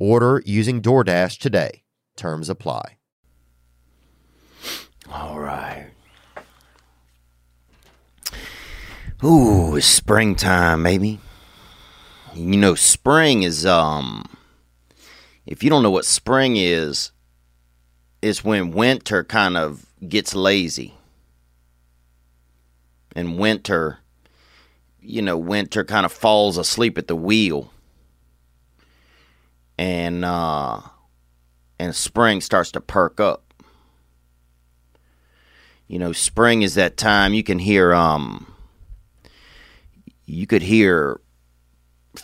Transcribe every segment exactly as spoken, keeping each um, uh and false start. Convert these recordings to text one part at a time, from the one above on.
Order using DoorDash today. Terms apply. All right. Ooh, it's springtime, baby. You know, spring is, um, if you don't know what spring is, it's when winter kind of gets lazy. And winter, you know, winter kind of falls asleep at the wheel. And uh, and spring starts to perk up. You know, spring is that time you can hear um, you could hear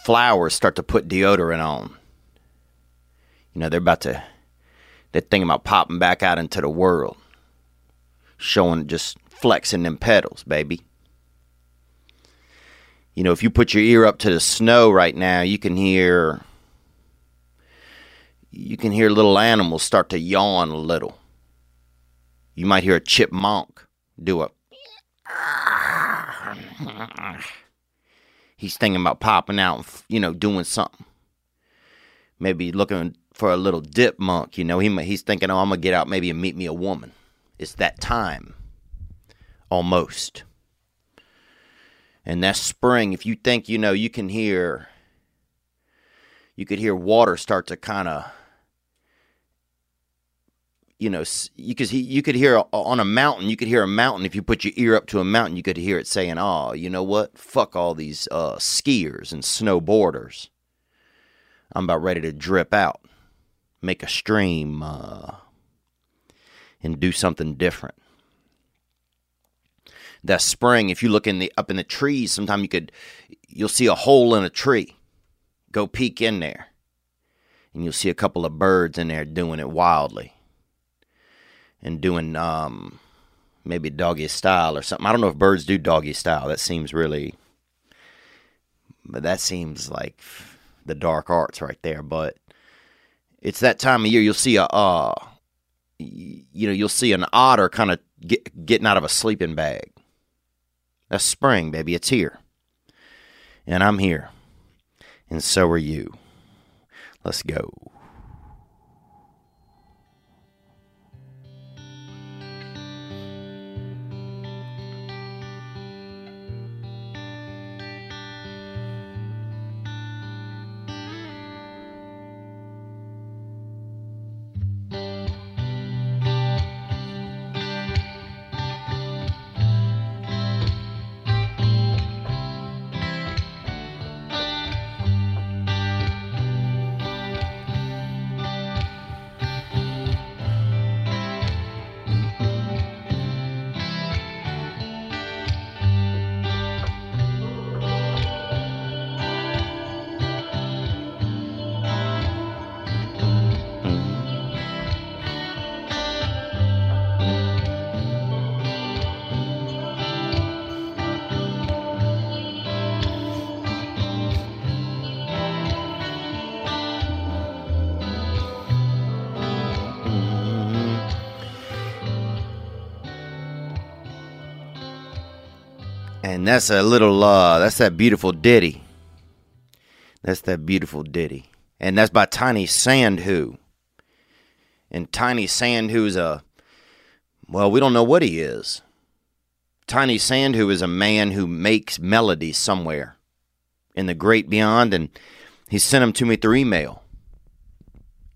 flowers start to put deodorant on. You know, they're about to, they're thinking about popping back out into the world, showing, just flexing them petals, baby. You know, if you put your ear up to the snow right now, you can hear. You can hear little animals start to yawn a little. You might hear a chipmunk do a... He's thinking about popping out and, you know, doing something. Maybe looking for a little dipmunk, you know. He He's thinking, oh, I'm going to get out maybe and meet me a woman. It's that time. Almost. And that's spring. If you think, you know, you can hear... You could hear water start to kind of... You know, you could you could hear on a mountain, you could hear a mountain. If you put your ear up to a mountain, you could hear it saying, oh, you know what? Fuck all these uh, skiers and snowboarders. I'm about ready to drip out, make a stream, uh, and do something different. That spring, if you look in the up in the trees, sometimes you could, you'll see a hole in a tree. Go peek in there, and you'll see a couple of birds in there doing it wildly. And doing um, maybe doggy style or something. I don't know if birds do doggy style. That seems really, but that seems like the dark arts right there. But it's that time of year you'll see a, uh, you know, you'll see an otter kind of get, getting out of a sleeping bag. That's spring, baby. It's here. And I'm here. And so are you. Let's go. And that's a little, uh, that's that beautiful ditty. That's that beautiful ditty. And that's by Tiny Sandhu. And Tiny Sandhu's a, well, we don't know what he is. Tiny Sandhu is a man who makes melodies somewhere in the great beyond, and he sent them to me through email.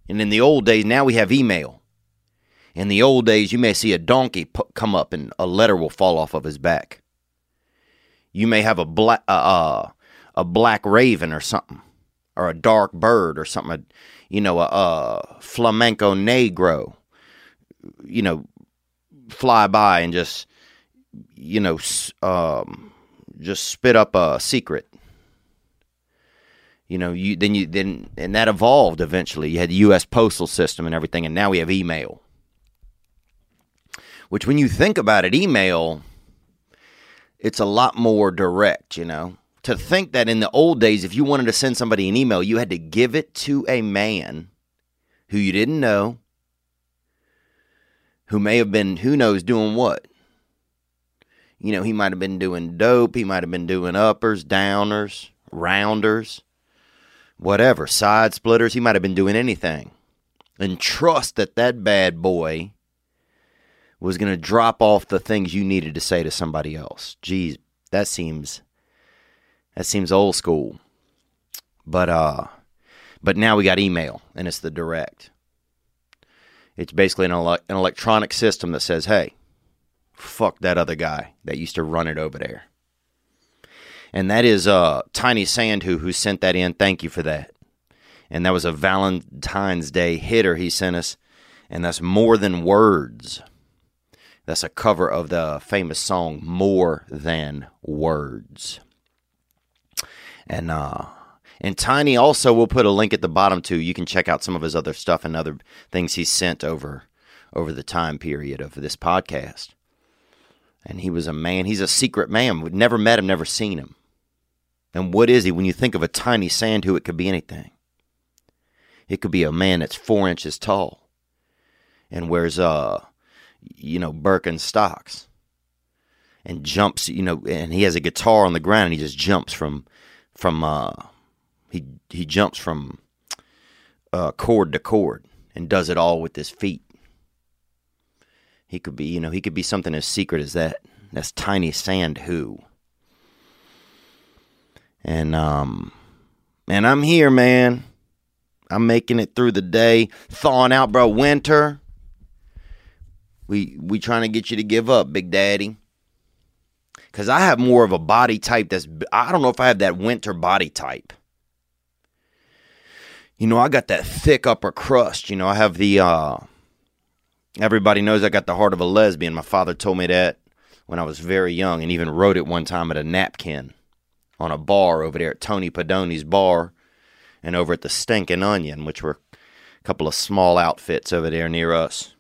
And in the old days, now we have email. In the old days, you may see a donkey p- come up and a letter will fall off of his back. You may have a black, uh, uh, a black raven or something, or a dark bird or something, you know, a, a flamenco negro, you know, fly by and just, you know, um, just spit up a secret. You know, you then you then and that evolved eventually. You had the U S postal system and everything, and now we have email. Which, when you think about it, email, it's a lot more direct, you know. To think that in the old days, if you wanted to send somebody an email, you had to give it to a man who you didn't know, who may have been, who knows, doing what. You know, he might have been doing dope, he might have been doing uppers, downers, rounders, whatever, side splitters, he might have been doing anything. And trust that that bad boy was going to drop off the things you needed to say to somebody else. Geez, that seems that seems old school. But uh but now we got email, and it's the direct. It's basically an, ele- an electronic system that says, "Hey, fuck that other guy that used to run it over there." And that is uh Tiny Sandhu who sent that in. Thank you for that. And that was a Valentine's Day hitter he sent us, and that's More Than Words. That's a cover of the famous song, More Than Words. And uh, and Tiny also, we'll put a link at the bottom too. You can check out some of his other stuff and other things he sent over, over the time period of this podcast. And he was a man, he's a secret man. We've never met him, never seen him. And what is he? When you think of a Tiny Sandhu, it could be anything. It could be a man that's four inches tall and wears uh. you know, Birkenstocks, and jumps, you know, and he has a guitar on the ground, and he just jumps from, from, uh, he, he jumps from, uh, chord to chord, and does it all with his feet. He could be, you know, he could be something as secret as that. That's Tiny Sandhu. And, um, and I'm here, man. I'm making it through the day, thawing out, bro, winter. We we trying to get you to give up, Big Daddy. Because I have more of a body type that's... I don't know if I have that winter body type. You know, I got that thick upper crust. You know, I have the... Uh, everybody knows I got the heart of a lesbian. My father told me that when I was very young, and even wrote it one time at a napkin on a bar over there at Tony Padoni's bar and over at the Stinking Onion, which were a couple of small outfits over there near us.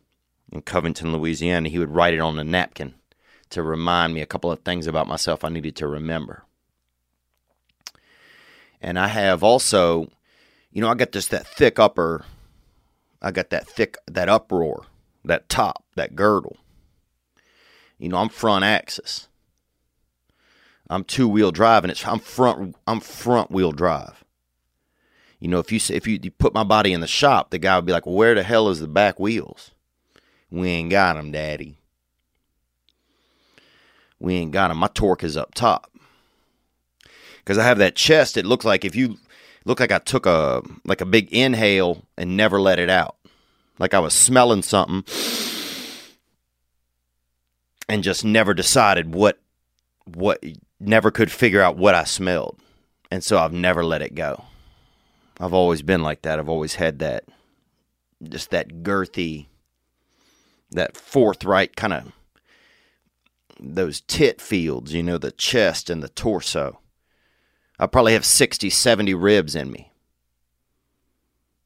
In Covington, Louisiana, he would write it on a napkin to remind me a couple of things about myself I needed to remember. And I have also, you know, I got just that thick upper, I got that thick, that uproar, that top, that girdle. You know, I'm front axis. I'm two-wheel drive, and it's I'm front I'm front wheel drive. You know, if you if you, you put my body in the shop, the guy would be like, well, "Where the hell is the back wheels?" We ain't got him, Daddy. We ain't got him. My torque is up top. Because I have that chest, it looks like if you look like I took a like a big inhale and never let it out. Like I was smelling something and just never decided what what never could figure out what I smelled. And so I've never let it go. I've always been like that. I've always had that just that girthy. That forthright kind of, those tit fields, you know, the chest and the torso. I probably have sixty, seventy ribs in me.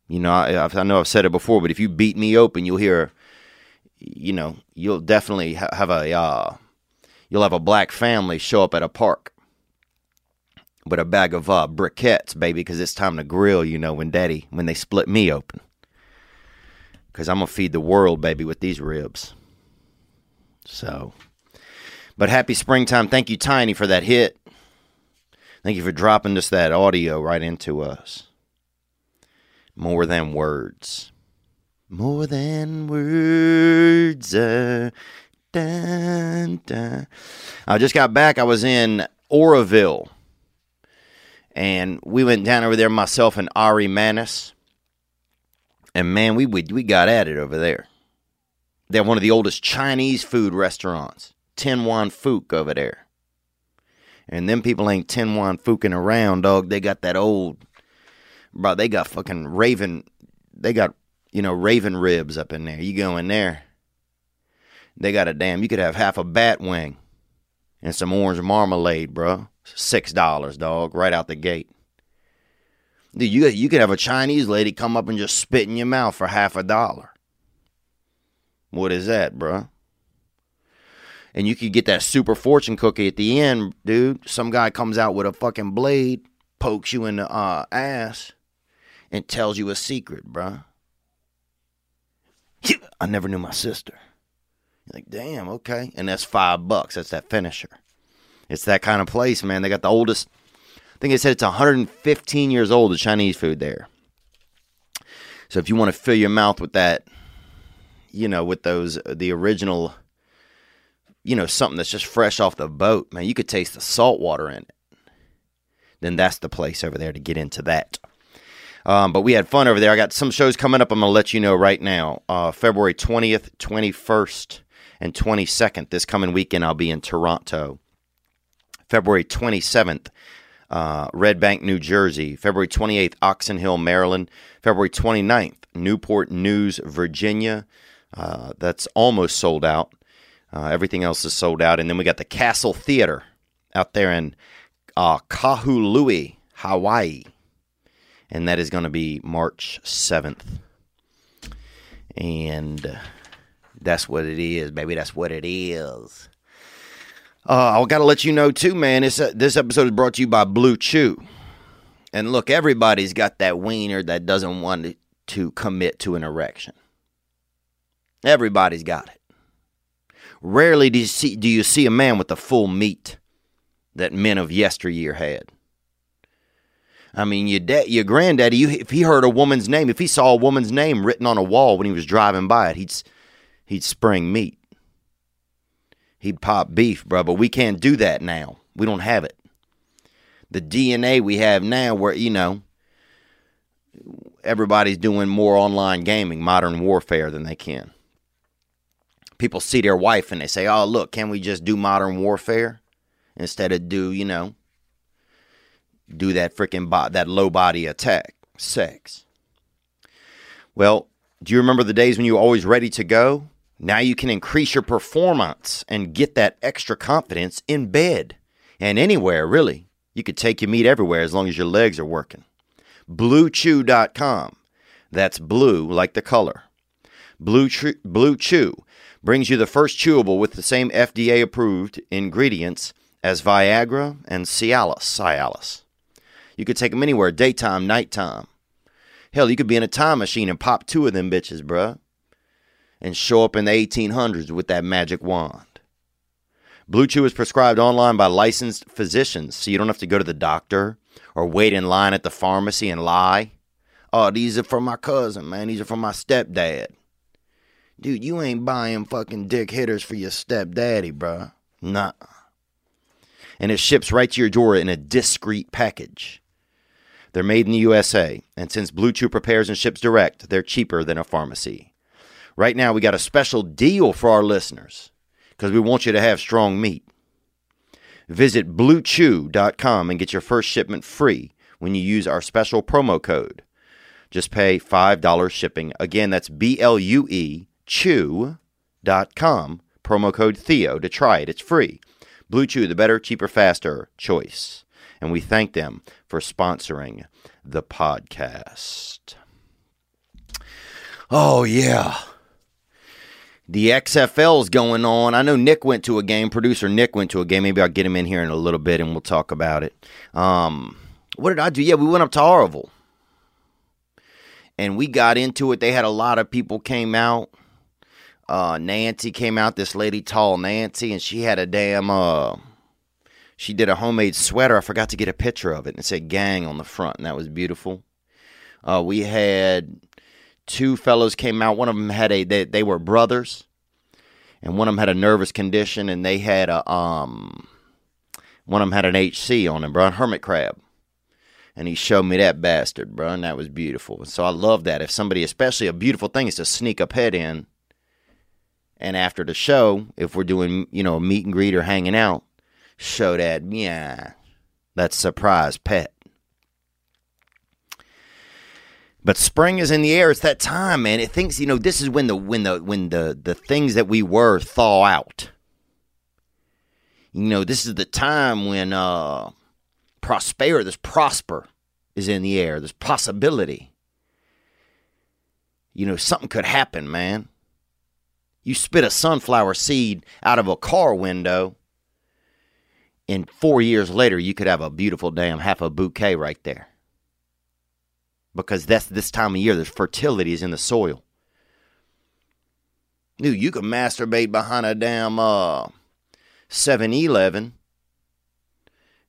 You know, I, I know I've said it before, but if you beat me open, you'll hear, you know, you'll definitely have a, uh, you'll have a black family show up at a park with a bag of uh, briquettes, baby, because it's time to grill, you know, when daddy, when they split me open. Because I'm going to feed the world, baby, with these ribs. So, but happy springtime. Thank you, Tiny, for that hit. Thank you for dropping just that audio right into us. More than words. More than words. Uh, dun, dun. I just got back. I was in Oroville. And we went down over there, myself and Ari Manis. And man, we we, we got at it over there. They're one of the oldest Chinese food restaurants, Tin Wan Fook over there. And them people ain't Tin Wan Fooking around, dog. They got that old, bro. They got fucking raven. They got you know raven ribs up in there. You go in there, they got a damn. You could have half a bat wing and some orange marmalade, bro. Six dollars, dog, right out the gate. Dude, you you could have a Chinese lady come up and just spit in your mouth for half a dollar. What is that, bro? And you could get that super fortune cookie at the end, dude. Some guy comes out with a fucking blade, pokes you in the uh, ass, and tells you a secret, bro. I never knew my sister. You're like, damn, okay. And that's five bucks. That's that finisher. It's that kind of place, man. They got the oldest. I think they said it's one hundred fifteen years old, the Chinese food there. So if you want to fill your mouth with that, you know, with those, the original, you know, something that's just fresh off the boat, man, you could taste the salt water in it. Then that's the place over there to get into that. Um, but we had fun over there. I got some shows coming up. I'm going to let you know right now. Uh, February twentieth, twenty-first, and twenty-second. This coming weekend, I'll be in Toronto. February twenty-seventh. Uh, Red Bank, New Jersey. February twenty-eighth, Oxon Hill, Maryland. February twenty-ninth, Newport News, Virginia. Uh, that's almost sold out. Uh, everything else is sold out. And then we got the Castle Theater out there in uh, Kahului, Hawaii. And that is going to be March seventh. And that's what it is, baby. That's what it is. Uh, I got to let you know, too, man, this, uh, this episode is brought to you by Blue Chew. And look, everybody's got that wiener that doesn't want to commit to an erection. Everybody's got it. Rarely do you see, do you see a man with the full meat that men of yesteryear had. I mean, your, da- your granddaddy, you, if he heard a woman's name, if he saw a woman's name written on a wall when he was driving by it, he'd, he'd spring meat. He'd pop beef, bro, but we can't do that now. We don't have it. The D N A we have now where, you know, everybody's doing more online gaming, modern warfare than they can. People see their wife and they say, oh, look, can we just do modern warfare instead of do, you know, do that freaking bo- that low body attack, sex. Well, do you remember the days when you were always ready to go? Now you can increase your performance and get that extra confidence in bed and anywhere, really. You could take your meat everywhere as long as your legs are working. Blue Chew dot com. That's blue like the color. Blue Chew, Blue Chew brings you the first chewable with the same F D A-approved ingredients as Viagra and Cialis. Cialis. You could take them anywhere, daytime, nighttime. Hell, you could be in a time machine and pop two of them bitches, bruh. And show up in the eighteen hundreds with that magic wand. Blue Chew is prescribed online by licensed physicians, so you don't have to go to the doctor or wait in line at the pharmacy and lie. Oh, these are for my cousin, man. These are for my stepdad. Dude, you ain't buying fucking dick hitters for your stepdaddy, bruh. Nah. And it ships right to your door in a discreet package. They're made in the U S A, and since Blue Chew prepares and ships direct, they're cheaper than a pharmacy. Right now, we got a special deal for our listeners because we want you to have strong meat. Visit blue chew dot com and get your first shipment free when you use our special promo code. Just pay five dollars shipping. Again, that's B L U E chew dot com, promo code Theo to try it. It's free. Blue Chew, the better, cheaper, faster choice. And we thank them for sponsoring the podcast. Oh, yeah. The X F L's going on. I know Nick went to a game. Producer Nick went to a game. Maybe I'll get him in here in a little bit and we'll talk about it. Um, what did I do? Yeah, we went up to Oroville. And we got into it. They had a lot of people came out. Uh, Nancy came out, this lady, tall Nancy, and she had a damn, uh, she did a homemade sweater. I forgot to get a picture of it. And it said gang on the front, and that was beautiful. Uh, we had... Two fellows came out. One of them had a, they, they were brothers, and one of them had a nervous condition, and they had a, um, one of them had an H C on him, bro, a hermit crab. and he showed me that bastard, bro, and that was beautiful. So I love that. If somebody, especially a beautiful thing, is to sneak a pet in, and after the show, if we're doing, you know, a meet and greet or hanging out, show that, yeah, that surprise pet. But spring is in the air. It's that time, man. It thinks, you know, this is when the when the when the the things that we were thaw out. You know, this is the time when uh, prosperity, this prosper, is in the air. There's possibility. You know, something could happen, man. You spit a sunflower seed out of a car window, and four years later, you could have a beautiful damn half a bouquet right there. Because that's this time of year, there's fertility is in the soil. Dude, you can masturbate behind a damn uh, seven eleven.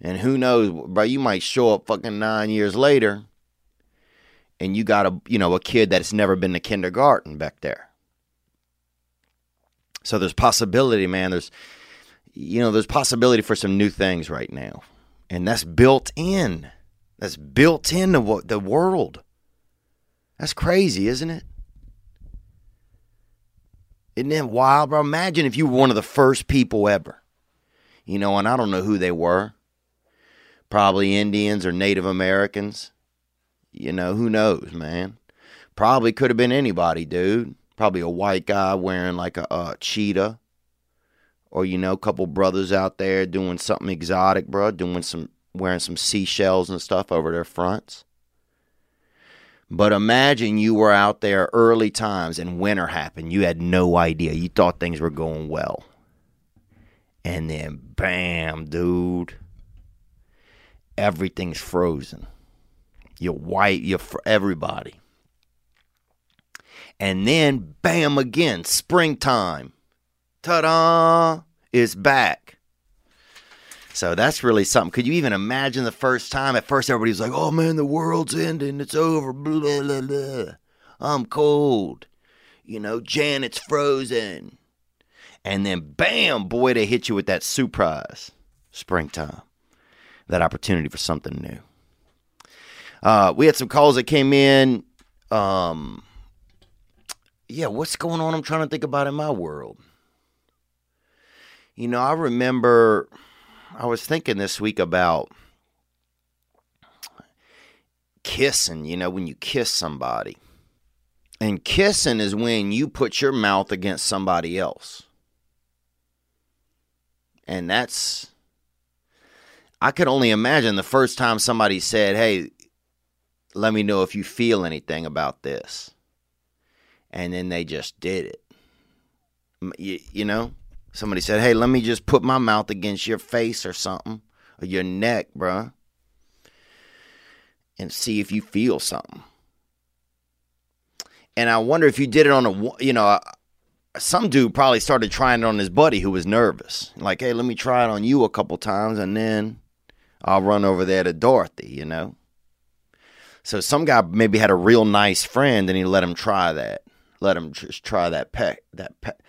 And who knows, bro, you might show up fucking nine years later. And you got a, you know, a kid that's never been to kindergarten back there. So there's possibility, man. There's, you know, there's possibility for some new things right now. And that's built in. That's built into the world. That's crazy, isn't it? Isn't it wild, bro? Imagine if you were one of the first people ever. You know, and I don't know who they were. Probably Indians or Native Americans. You know, who knows, man? Probably could have been anybody, dude. Probably a white guy wearing like a, a cheetah. Or, you know, a couple brothers out there doing something exotic, bro. Doing some... wearing some seashells and stuff over their fronts. But imagine you were out there early times and winter happened. You had no idea. You thought things were going well. And then, bam, dude. Everything's frozen. You're white, you're for everybody. And then, bam, again, springtime. Ta-da! It's back. So that's really something. Could you even imagine the first time? At first, everybody was like, oh, man, the world's ending. It's over. Blah, blah, blah. I'm cold. You know, Janet's frozen. And then, bam, boy, they hit you with that surprise. Springtime. That opportunity for something new. Uh, we had some calls that came in. Um, yeah, what's going on? I'm trying to think about in my world. You know, I remember... I was thinking this week about kissing, you know, when you kiss somebody. And kissing is when you put your mouth against somebody else. And that's, I could only imagine the first time somebody said, hey, let me know if you feel anything about this. And then they just did it. You, you know? Somebody said, hey, let me just put my mouth against your face or something, or your neck, bruh, and see if you feel something. And I wonder if you did it on a, you know, some dude probably started trying it on his buddy who was nervous. Like, hey, let me try it on you a couple times, and then I'll run over there to Dorothy, you know. So some guy maybe had a real nice friend, and he let him try that. Let him just try that peck, that peck.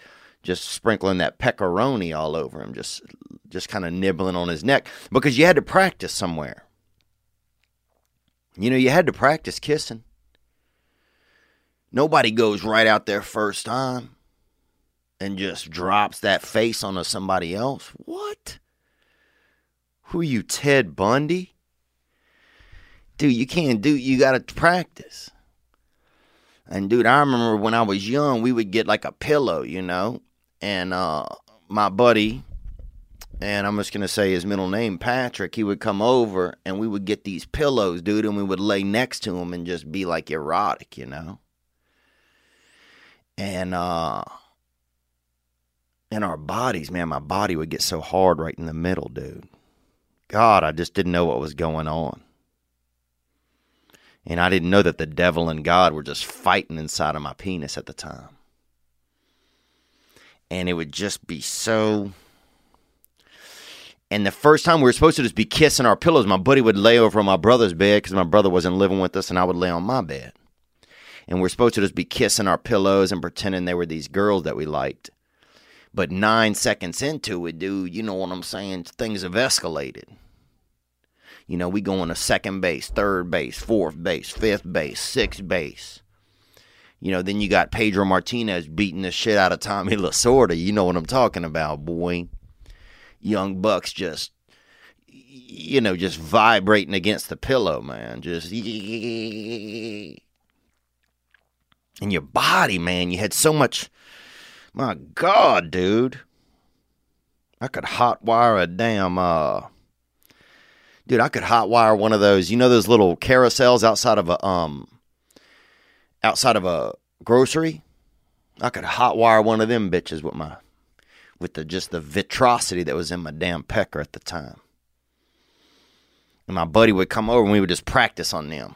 Just sprinkling that pepperoni all over him, just just kind of nibbling on his neck. Because you had to practice somewhere. You know, you had to practice kissing. Nobody goes right out there first time and just drops that face onto somebody else. What? Who are you, Ted Bundy? Dude, you can't do, you got to practice. And, dude, I remember when I was young, we would get like a pillow, you know. And uh, my buddy, and I'm just going to say his middle name, Patrick, he would come over and we would get these pillows, dude, and we would lay next to him and just be like erotic, you know. And uh, in our bodies, man, my body would get so hard right in the middle, dude. God, I just didn't know what was going on. And I didn't know that the devil and God were just fighting inside of my penis at the time. And it would just be so... And the first time we were supposed to just be kissing our pillows, my buddy would lay over on my brother's bed because my brother wasn't living with us, and I would lay on my bed. And we're supposed to just be kissing our pillows and pretending they were these girls that we liked. But nine seconds into it, dude, you know what I'm saying? Things have escalated. You know, we going to second base, third base, fourth base, fifth base, sixth base. You know, then you got Pedro Martinez beating the shit out of Tommy Lasorda. You know what I'm talking about, boy. Young Buck's just, you know, just vibrating against the pillow, man. Just... And your body, man, you had so much... My God, dude. I could hotwire a damn... Uh, dude, I could hotwire one of those... You know those little carousels outside of a... um. Outside of a grocery? I could hotwire one of them bitches with my... With the just the vitrosity that was in my damn pecker at the time. And my buddy would come over and we would just practice on them.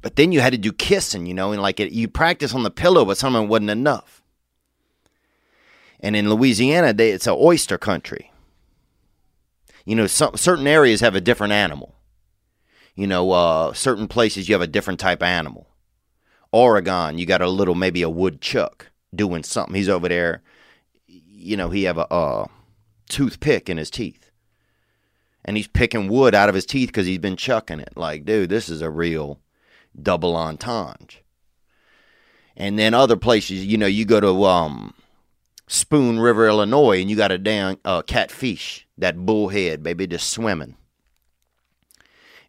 But then you had to do kissing, you know, and like it, you practice on the pillow, but something wasn't enough. And in Louisiana, they, it's an oyster country. You know, some, certain areas have a different animal. You know, uh, certain places you have a different type of animal. Oregon, you got a little, maybe a woodchuck doing something. He's over there, you know, he have a uh, toothpick in his teeth. And he's picking wood out of his teeth because he's been chucking it. Like, dude, this is a real... double entendre. And then other places, you know, you go to um, Spoon River, Illinois, and you got a damn uh, catfish, that bullhead, baby, just swimming.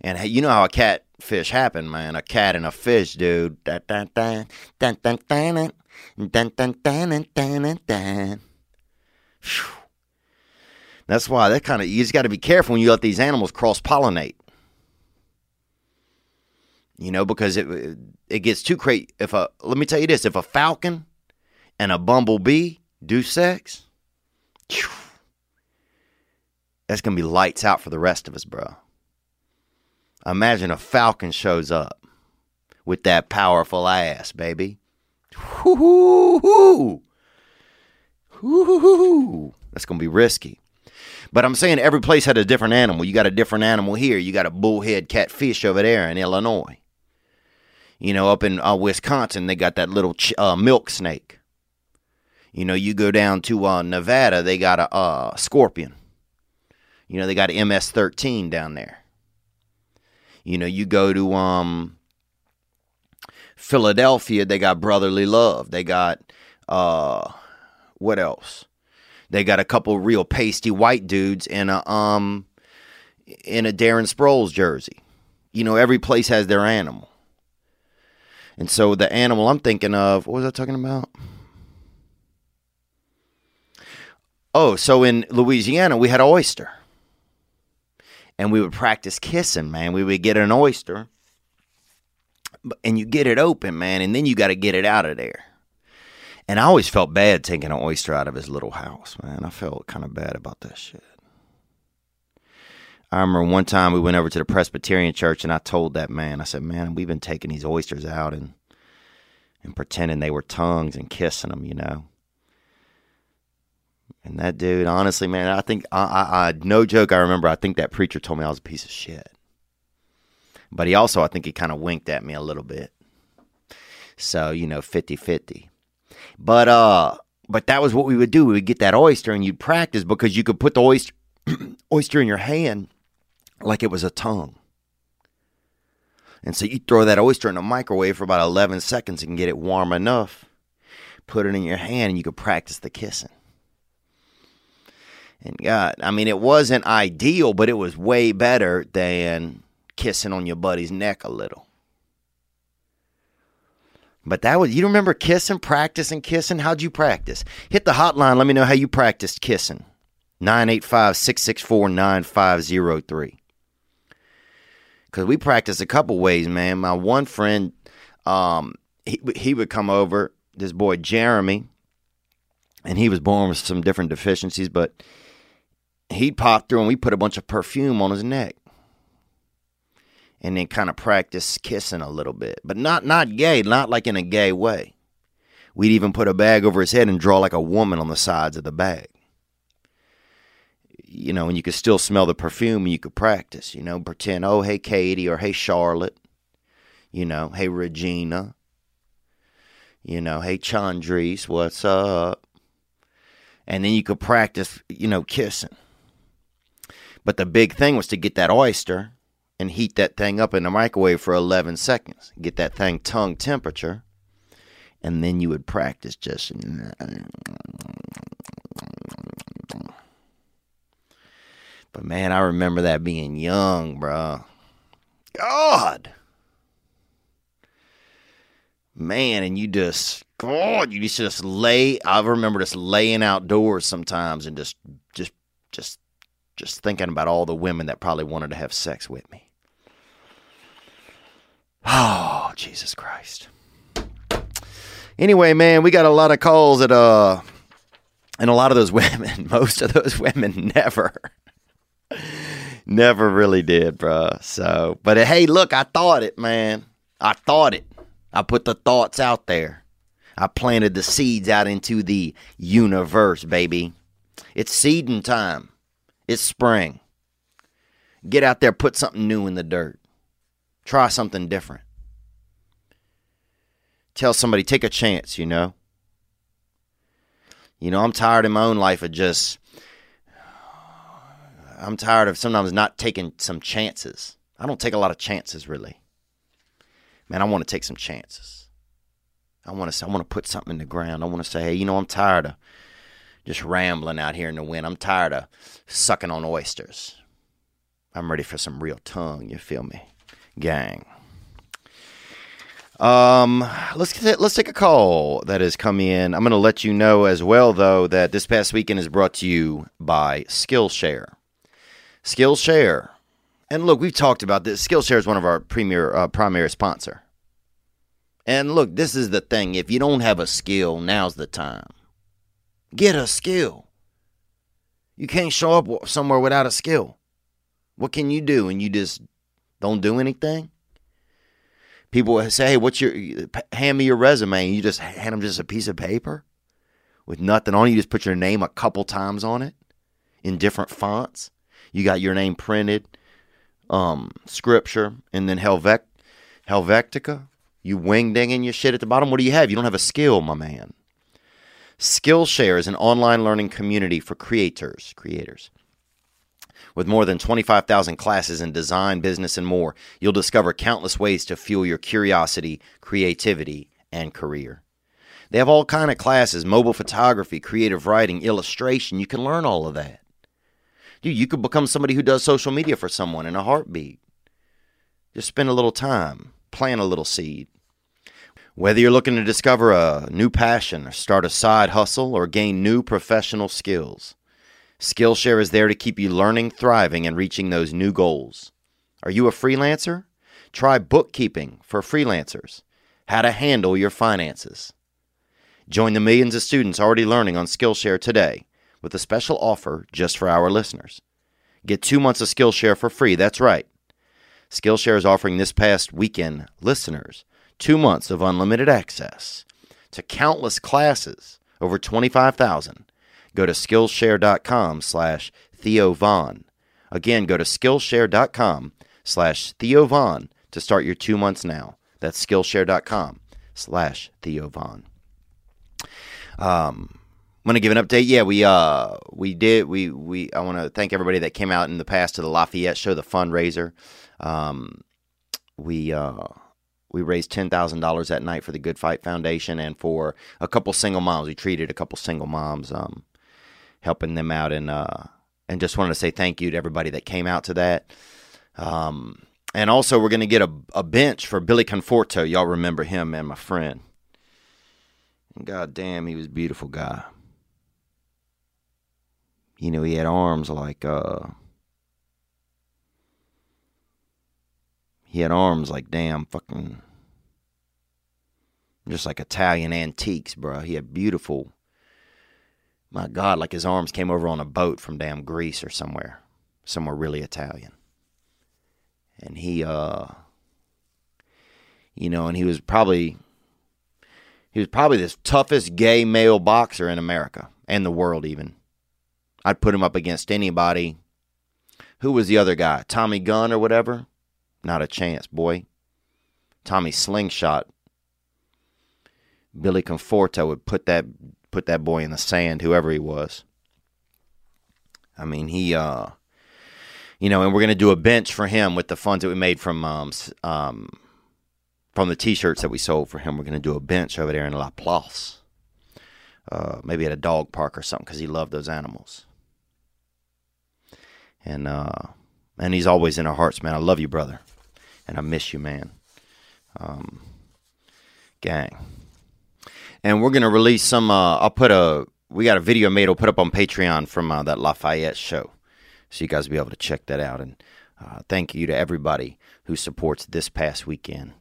And hey, you know how a catfish happened, man. A cat and a fish, dude. Dun, dun, dun, dun, dun, dun, dun, dun, dun, dun, dun. That's why that kind of, you just got to be careful when you let these animals cross-pollinate. You know, because it it gets too crazy. If a let me tell you this: if a falcon and a bumblebee do sex, that's gonna be lights out for the rest of us, bro. Imagine a falcon shows up with that powerful ass, baby. Woo-hoo-hoo. Woo-hoo-hoo. That's gonna be risky. But I'm saying every place had a different animal. You got a different animal here. You got a bullhead catfish over there in Illinois. You know, up in uh, Wisconsin, they got that little ch- uh, milk snake. You know, you go down to uh, Nevada, they got a uh, scorpion. You know, they got M S thirteen down there. You know, you go to um, Philadelphia, they got brotherly love. They got, uh, what else? They got a couple of real pasty white dudes in a, um, in a Darren Sproles jersey. You know, every place has their animal. And so the animal I'm thinking of, what was I talking about? Oh, so in Louisiana, we had an oyster. And we would practice kissing, man. We would get an oyster. And you get it open, man. And then you got to get it out of there. And I always felt bad taking an oyster out of his little house, man. I felt kind of bad about that shit. I remember one time we went over to the Presbyterian church and I told that man, I said, man, we've been taking these oysters out and and pretending they were tongues and kissing them, you know. And that dude, honestly, man, I think, I, I, I no joke, I remember, I think that preacher told me I was a piece of shit. But he also, I think he kind of winked at me a little bit. So, you know, fifty-fifty. But, uh, but that was what we would do. We would get that oyster and you'd practice because you could put the oyster, oyster in your hand like it was a tongue. And so you throw that oyster in the microwave for about eleven seconds and get it warm enough. Put it in your hand and you could practice the kissing. And God, I mean, it wasn't ideal, but it was way better than kissing on your buddy's neck a little. But that was, you remember kissing, practicing, kissing? How'd you practice? Hit the hotline. Let me know how you practiced kissing. nine eight five, six six four, nine five zero three. Because we practiced a couple ways, man. My one friend, um, he, he would come over, this boy Jeremy, and he was born with some different deficiencies, but he'd pop through and we put a bunch of perfume on his neck. And then kind of practice kissing a little bit. But not not gay, not like in a gay way. We'd even put a bag over his head and draw like a woman on the sides of the bag. You know, and you could still smell the perfume and you could practice, you know, pretend, oh, hey, Katie, or hey, Charlotte. You know, hey, Regina. You know, hey, Chandrice, what's up? And then you could practice, you know, kissing. But the big thing was to get that oyster and heat that thing up in the microwave for eleven seconds. Get that thing tongue temperature. And then you would practice just... But man, I remember that being young, bro. God! Man, and you just... God, you just lay... I remember just laying outdoors sometimes and just, just, just... Just thinking about all the women that probably wanted to have sex with me. Oh, Jesus Christ. Anyway, man, we got a lot of calls that, uh, and a lot of those women, most of those women never, never really did, bro. So, but hey, look, I thought it, man. I thought it. I put the thoughts out there. I planted the seeds out into the universe, baby. It's seeding time. It's spring. Get out there, put something new in the dirt. Try something different. Tell somebody, take a chance, you know. You know, I'm tired in my own life of just, I'm tired of sometimes not taking some chances. I don't take a lot of chances, really. Man, I want to take some chances. I want to, I want to put something in the ground. I want to say, hey, you know, I'm tired of just rambling out here in the wind. I'm tired of sucking on oysters. I'm ready for some real tongue, you feel me? Gang. Um, let's let's take a call that has come in. I'm going to let you know as well, though, that This Past Weekend is brought to you by Skillshare. Skillshare. And look, we've talked about this. Skillshare is one of our premier uh, primary sponsor. And look, this is the thing. If you don't have a skill, now's the time. Get a skill. You can't show up somewhere without a skill. What can you do? And you just don't do anything? People say, hey, what's your, hand me your resume. And you just hand them just a piece of paper with nothing on it. You just put your name a couple times on it in different fonts. You got your name printed, um, scripture, and then Helvec- Helvetica. You wing-dinging your shit at the bottom. What do you have? You don't have a skill, my man. Skillshare is an online learning community for creators, creators. With more than twenty-five thousand classes in design, business, and more, you'll discover countless ways to fuel your curiosity, creativity, and career. They have all kinds of classes, mobile photography, creative writing, illustration. You can learn all of that. Dude, you could become somebody who does social media for someone in a heartbeat. Just spend a little time, plant a little seed. Whether you're looking to discover a new passion or start a side hustle or gain new professional skills, Skillshare is there to keep you learning, thriving, and reaching those new goals. Are you a freelancer? Try bookkeeping for freelancers, how to handle your finances. Join the millions of students already learning on Skillshare today with a special offer just for our listeners. Get two months of Skillshare for free. That's right. Skillshare is offering This Past Weekend listeners two months of unlimited access to countless classes, over twenty-five thousand. Go to Skillshare.com slash Theo Von. Again, go to Skillshare.com slash Theo Von to start your two months now. That's Skillshare.com slash Theo Von. Um, I'm going to give an update. Yeah, we uh we did. We we I want to thank everybody that came out in the past to the Lafayette show, the fundraiser. Um, we... uh. We raised ten thousand dollars that night for the Good Fight Foundation and for a couple single moms. We treated a couple single moms, um, helping them out. And uh, and just wanted to say thank you to everybody that came out to that. Um, and also, we're going to get a, a bench for Billy Conforto. Y'all remember him, man, my friend. And God damn, he was a beautiful guy. You know, he had arms like... Uh, He had arms like damn fucking, just like Italian antiques, bro. He had beautiful, my God, like his arms came over on a boat from damn Greece or somewhere, somewhere really Italian. And he, uh, you know, and he was probably, he was probably the toughest gay male boxer in America and the world even. I'd put him up against anybody. Who was the other guy? Tommy Gunn or whatever? Not a chance, boy. Tommy Slingshot. Billy Conforto would put that put that boy in the sand, whoever he was. I mean, he uh you know, and we're going to do a bench for him with the funds that we made from um, um from the T-shirts that we sold for him. We're going to do a bench over there in Laplace, uh, maybe at a dog park or something, because he loved those animals. And uh, and he's always in our hearts, man. I love you, brother, and I miss you, man. Um, gang. And we're going to release some, uh, I'll put a, we got a video made, we'll put up on Patreon from uh, that Lafayette show. So you guys will be able to check that out. And uh, thank you to everybody who supports This Past Weekend.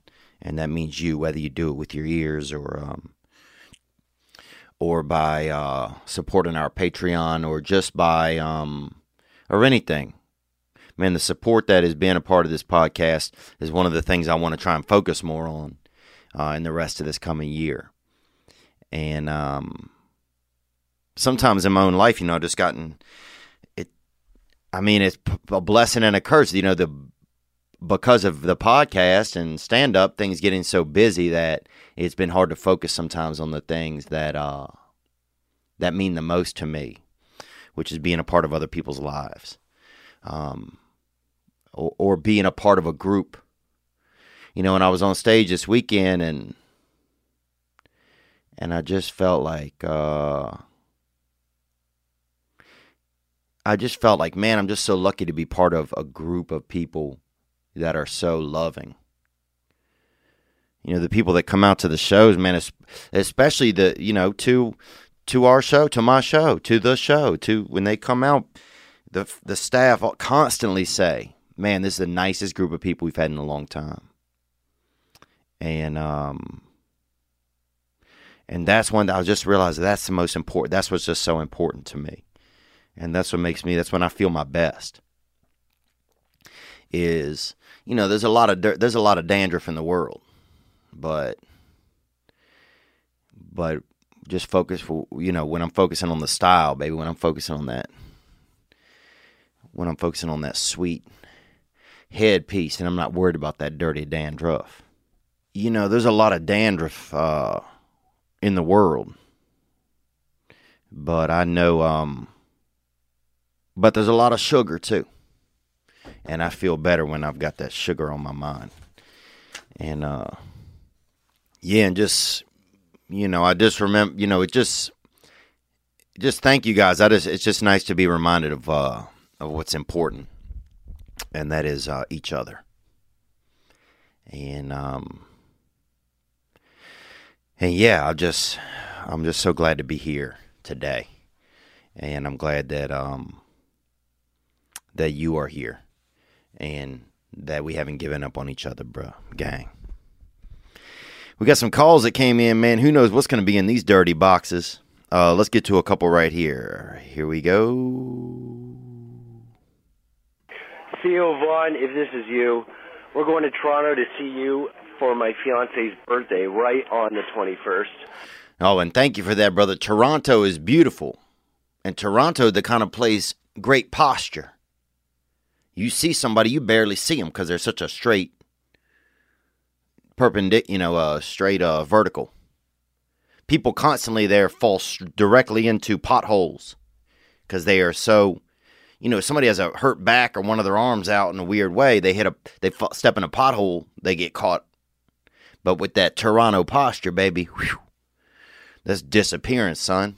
And that means you, whether you do it with your ears or um, or by uh, supporting our Patreon or just by, um, or anything. Man, the support that is being a part of this podcast is one of the things I want to try and focus more on uh, in the rest of this coming year. And um, sometimes in my own life, you know, I've just gotten it. I mean, it's a blessing and a curse, you know, the because of the podcast and stand up, things getting so busy that it's been hard to focus sometimes on the things that uh, that mean the most to me, which is being a part of other people's lives, um, or, or being a part of a group. You know, and I was on stage this weekend and. And I just felt like, uh, I just felt like, man, I'm just so lucky to be part of a group of people that are so loving. You know, the people that come out to the shows, man, especially the, you know, to to our show, to my show, to the show, to when they come out, the the staff constantly say, man, this is the nicest group of people we've had in a long time. And, um... And that's one that I just realized that's the most important. That's what's just so important to me. And that's what makes me, that's when I feel my best. Is, you know, there's a lot of, there's a lot of dandruff in the world. But, but just focus, for, you know, when I'm focusing on the style, baby, when I'm focusing on that, when I'm focusing on that sweet headpiece and I'm not worried about that dirty dandruff. You know, there's a lot of dandruff, uh, in the world, but I know, um, but there's a lot of sugar too, and I feel better when I've got that sugar on my mind, and, uh, yeah, and just, you know, I just remember, you know, it just, just thank you guys, I just, it's just nice to be reminded of, uh, of what's important, and that is, uh, each other, and, um, And yeah, I just, I'm just so glad to be here today, and I'm glad that um that you are here, and that we haven't given up on each other, bro, gang. We got some calls that came in, man. Who knows what's going to be in these dirty boxes? Uh, let's get to a couple right here. Here we go. Theo Vaughn, if this is you, we're going to Toronto to see you for my fiance's birthday, right on the twenty-first. Oh, and thank you for that, brother. Toronto is beautiful. And Toronto, the kind of place, great posture. You see somebody, you barely see them because they're such a straight, perpendicular, you know, uh, straight uh, vertical. People constantly there fall directly into potholes because they are so, you know, if somebody has a hurt back or one of their arms out in a weird way, they hit a, they step in a pothole, they get caught. But with that Toronto posture, baby, whew, that's disappearing, son.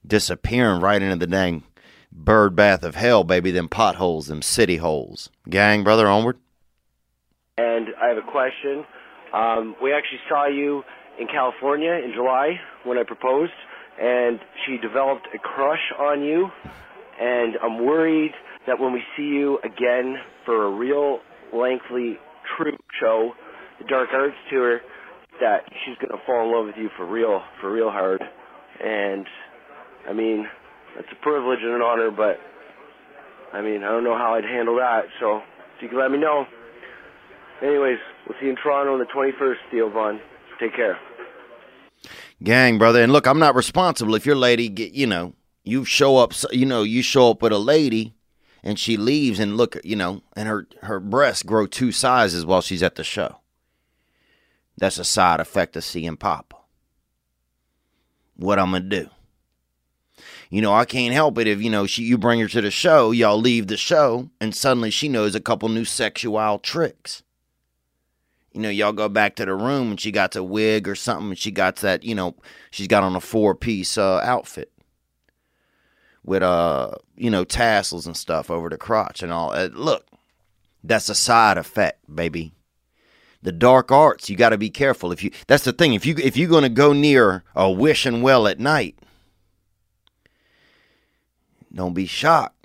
Disappearing right into the dang bird bath of hell, baby, them potholes, them city holes. Gang, brother, onward. And I have a question. Um, we actually saw you in California in July when I proposed, and she developed a crush on you. And I'm worried that when we see you again for a real lengthy troupe show, the Dark Arts tour, that she's going to fall in love with you for real, for real hard. And, I mean, that's a privilege and an honor, but, I mean, I don't know how I'd handle that. So, if you can let me know. Anyways, we'll see you in Toronto on the twenty-first, Theo Vaughn. Take care. Gang, brother. And look, I'm not responsible if your lady, get, you know, you show up, you know, you show up with a lady and she leaves and look, you know, and her, her breasts grow two sizes while she's at the show. That's a side effect of seeing Papa. What I'm going to do. you know, I can't help it if, you know, she you bring her to the show, y'all leave the show, and suddenly she knows a couple new sexual tricks. You know, y'all go back to the room and she got a wig or something, and she got that, you know, she's got on a four-piece uh, outfit with, uh, you know, tassels and stuff over the crotch and all. Uh, look, that's a side effect, baby. The dark arts, you got to be careful. If you, that's the thing. If you if you're gonna go near a wishing well at night, don't be shocked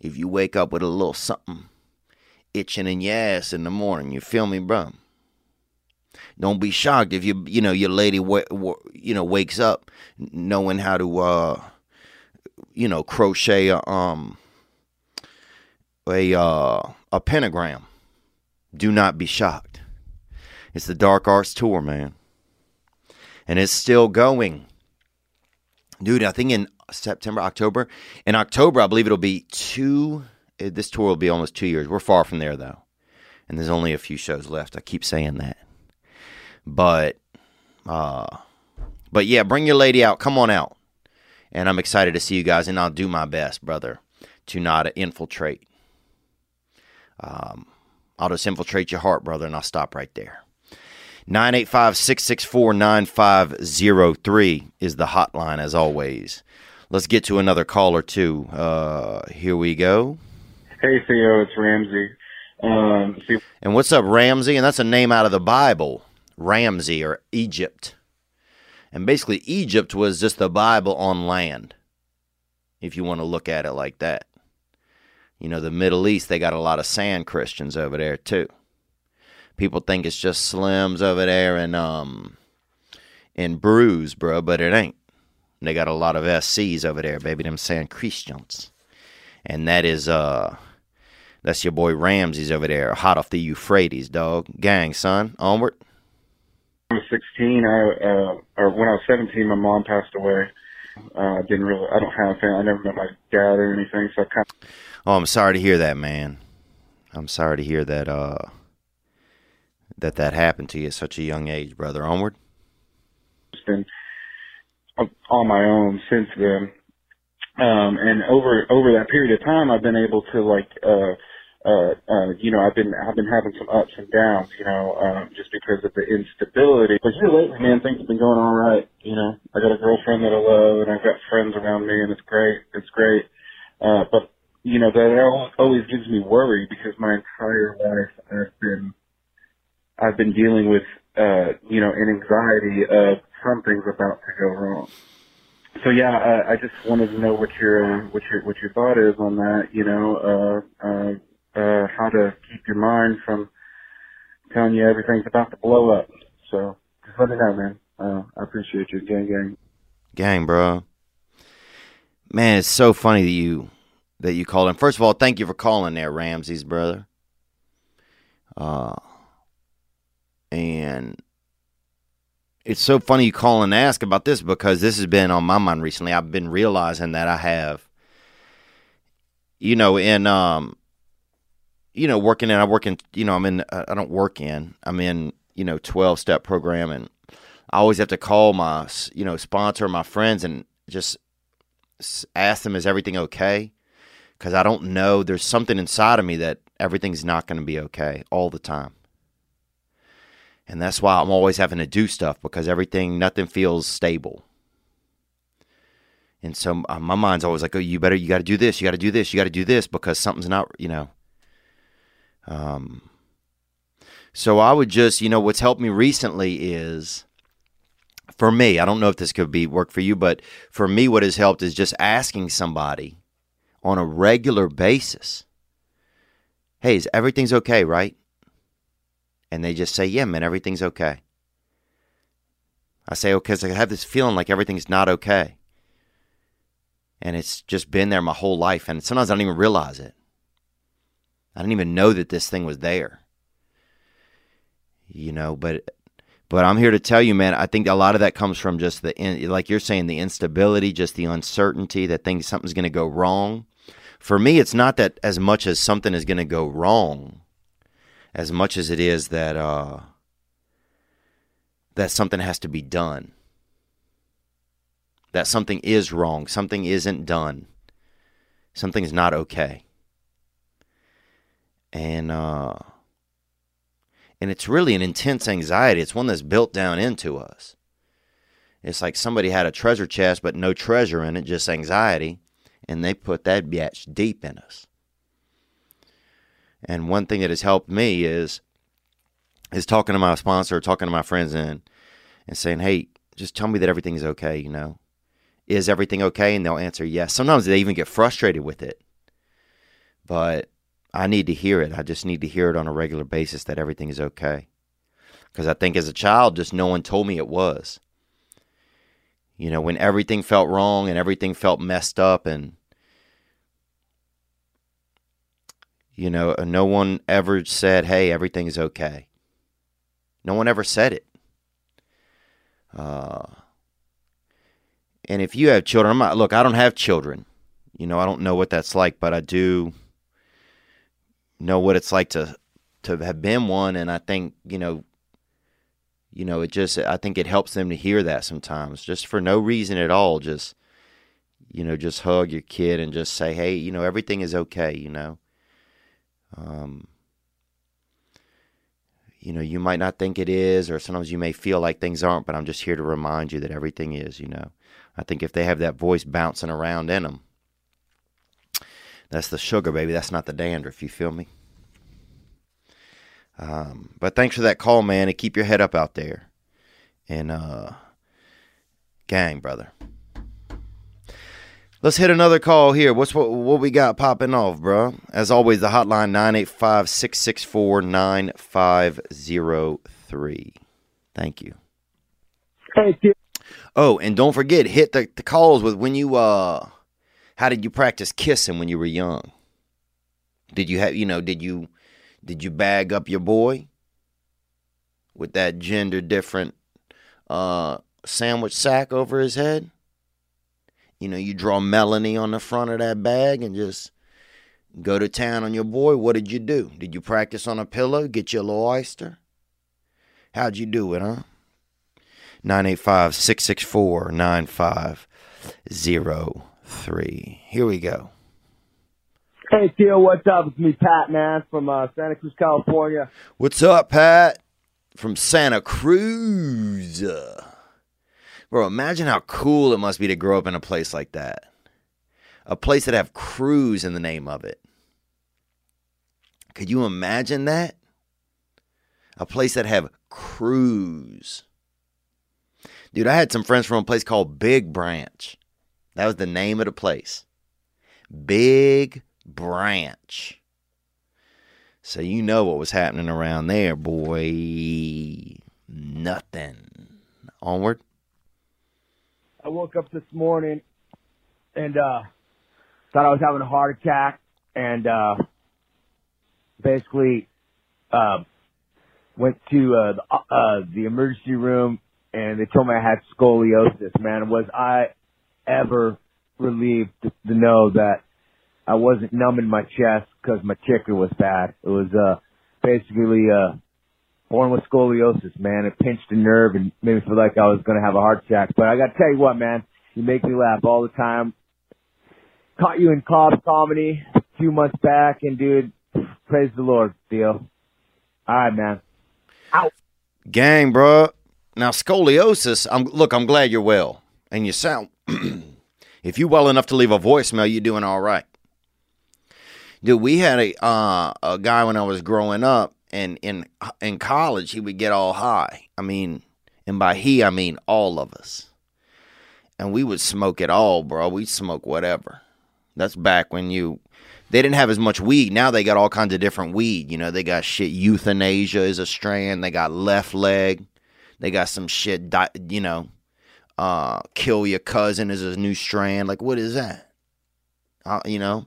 if you wake up with a little something itching in your ass in the morning. You feel me, bro? Don't be shocked if you you know your lady w- w- you know wakes up knowing how to uh you know crochet a, um a uh, a pentagram. Do not be shocked. It's the Dark Arts Tour, man. And it's still going. Dude, I think in September, October. In October, I believe it'll be two. This tour will be almost two years. We're far from there, though. And there's only a few shows left. I keep saying that. But, uh, but yeah, bring your lady out. Come on out. And I'm excited to see you guys. And I'll do my best, brother, to not infiltrate. Um... I'll just infiltrate your heart, brother, and I'll stop right there. nine eight five, six six four, nine five zero three is the hotline, as always. Let's get to another call or two. Uh, here we go. Hey, Theo, it's Ramsey. Um, and what's up, Ramsey? And that's a name out of the Bible, Ramsey, or Egypt. And basically, Egypt was just the Bible on land, if you want to look at it like that. You know, the Middle East, they got a lot of sand Christians over there, too. People think it's just slims over there and, um, and brews, bro, but it ain't. They got a lot of S Cs over there, baby, them sand Christians. And that is, uh, that's your boy Ramsey's over there, hot off the Euphrates, dog. Gang, son, onward. When I was sixteen, I, uh, or when I was seventeen, my mom passed away. I uh, didn't really, I don't have a family. I never met my dad or anything, so I kind of... Oh, I'm sorry to hear that, man. I'm sorry to hear that uh, that that happened to you at such a young age, brother. Onward. It's been on my own since then. Um, and over over that period of time, I've been able to, like, uh, uh, uh, you know, I've been I've been having some ups and downs, you know, um, just because of the instability. But here lately, man, things have been going all right, you know. I got a girlfriend that I love, and I've got friends around me, and it's great. It's great. Uh, but You know, that always gives me worry because my entire life I've been, I've been dealing with, uh, you know, an anxiety of something's about to go wrong. So yeah, I, I just wanted to know what your, what your, what your thought is on that, you know, uh, uh, uh, how to keep your mind from telling you everything's about to blow up. So just let me know, man. Uh, I appreciate you. Gang, gang. Gang, bro. Man, it's so funny that you... that you called in. First of all, thank you for calling there, Ramsey's brother. Uh, and it's so funny you call and ask about this because this has been on my mind recently. I've been realizing that I have, you know, in, um, you know, working in, I work in, you know, I'm in, I don't work in, I'm in, you know, twelve-step program, and I always have to call my, you know, sponsor, my friends, and just ask them, is everything okay? Because I don't know, there's something inside of me that everything's not going to be okay all the time. And that's why I'm always having to do stuff, because everything, nothing feels stable. And so uh, my mind's always like, oh, you better, you got to do this, you got to do this, you got to do this, because something's not, you know. Um. So I would just, you know, what's helped me recently is, for me, I don't know if this could be work for you, but for me what has helped is just asking somebody on a regular basis, hey, is everything's okay, right? And they just say, yeah, man, everything's okay. I say, okay, so I have this feeling like everything's not okay. And it's just been there my whole life, and sometimes I don't even realize it. I didn't even know that this thing was there. You know, but but I'm here to tell you, man, I think a lot of that comes from just the, in, like you're saying, the instability, just the uncertainty that things, something's going to go wrong. For me, it's not that as much as something is going to go wrong, as much as it is that uh, that something has to be done. that something is wrong, something isn't done, something's not okay. And uh, and it's really an intense anxiety. It's one that's built down into us. It's like somebody had a treasure chest but no treasure in it, just anxiety, and they put that bitch deep in us. And one thing that has helped me is is talking to my sponsor, talking to my friends, and and saying, hey, just tell me that everything's okay, you know. Is everything okay? And they'll answer yes. Sometimes they even get frustrated with it. But I need to hear it. I just need to hear it on a regular basis that everything is okay. Because I think as a child, just no one told me it was. You know, when everything felt wrong and everything felt messed up, and, you know, no one ever said, hey, everything's okay. No one ever said it. Uh, and if you have children, I'm not, look, I don't have children. You know, I don't know what that's like, but I do know what it's like to to have been one, and I think, you know, you know, it just, I think it helps them to hear that sometimes, just for no reason at all. Just, you know, just hug your kid and just say, hey, you know, everything is okay, you know. Um, you know, you might not think it is, or sometimes you may feel like things aren't, but I'm just here to remind you that everything is, you know. I think if they have that voice bouncing around in them, that's the sugar, baby. That's not the dandruff, you feel me? Um, but thanks for that call, man, and keep your head up out there. And, uh, gang, brother. Let's hit another call here. What's what, what we got popping off, bro? As always, the hotline, nine eight five, six six four, nine five zero three. Thank you. Thank you. Oh, and don't forget, hit the, the calls with when you, uh, how did you practice kissing when you were young? Did you have, you know, did you, Did you bag up your boy with that gender different uh, sandwich sack over his head? You know, you draw Melanie on the front of that bag and just go to town on your boy. What did you do? Did you practice on a pillow? Get your little oyster? How'd you do it, huh? nine eight five, six six four, nine five zero three. Here we go. Hey, Theo, what's up? It's me, Pat, man, from uh, Santa Cruz, California. What's up, Pat? From Santa Cruz. Bro, imagine how cool it must be to grow up in a place like that. A place that have Cruz in the name of it. Could you imagine that? A place that have Cruz. Dude, I had some friends from a place called Big Branch. That was the name of the place. Big Branch. Branch. So you know what was happening around there, boy. Nothing. Onward. I woke up this morning and uh, thought I was having a heart attack, and uh, basically uh, went to uh, the, uh, the emergency room, and they told me I had scoliosis. Man, was I ever relieved to, to know that I wasn't numbing my chest because my ticker was bad. It was uh, basically uh, born with scoliosis, man. It pinched a nerve and made me feel like I was going to have a heart attack. But I got to tell you what, man, you make me laugh all the time. Caught you in Cobb's Comedy a few months back, and, dude, praise the Lord, Theo. All right, man. Out. Gang, bro. Now, scoliosis, I'm, look, I'm glad you're well. And you sound, if you're well enough to leave a voicemail, you're doing all right. Dude, we had a uh, a guy when I was growing up, and in in college, he would get all high. I mean, and by he, I mean all of us. And we would smoke it all, bro. We'd smoke whatever. That's back when you, they didn't have as much weed. Now they got all kinds of different weed. You know, they got shit, euthanasia is a strand. They got left leg. They got some shit, di- you know, uh, kill your cousin is a new strand. Like, what is that? Uh, you know?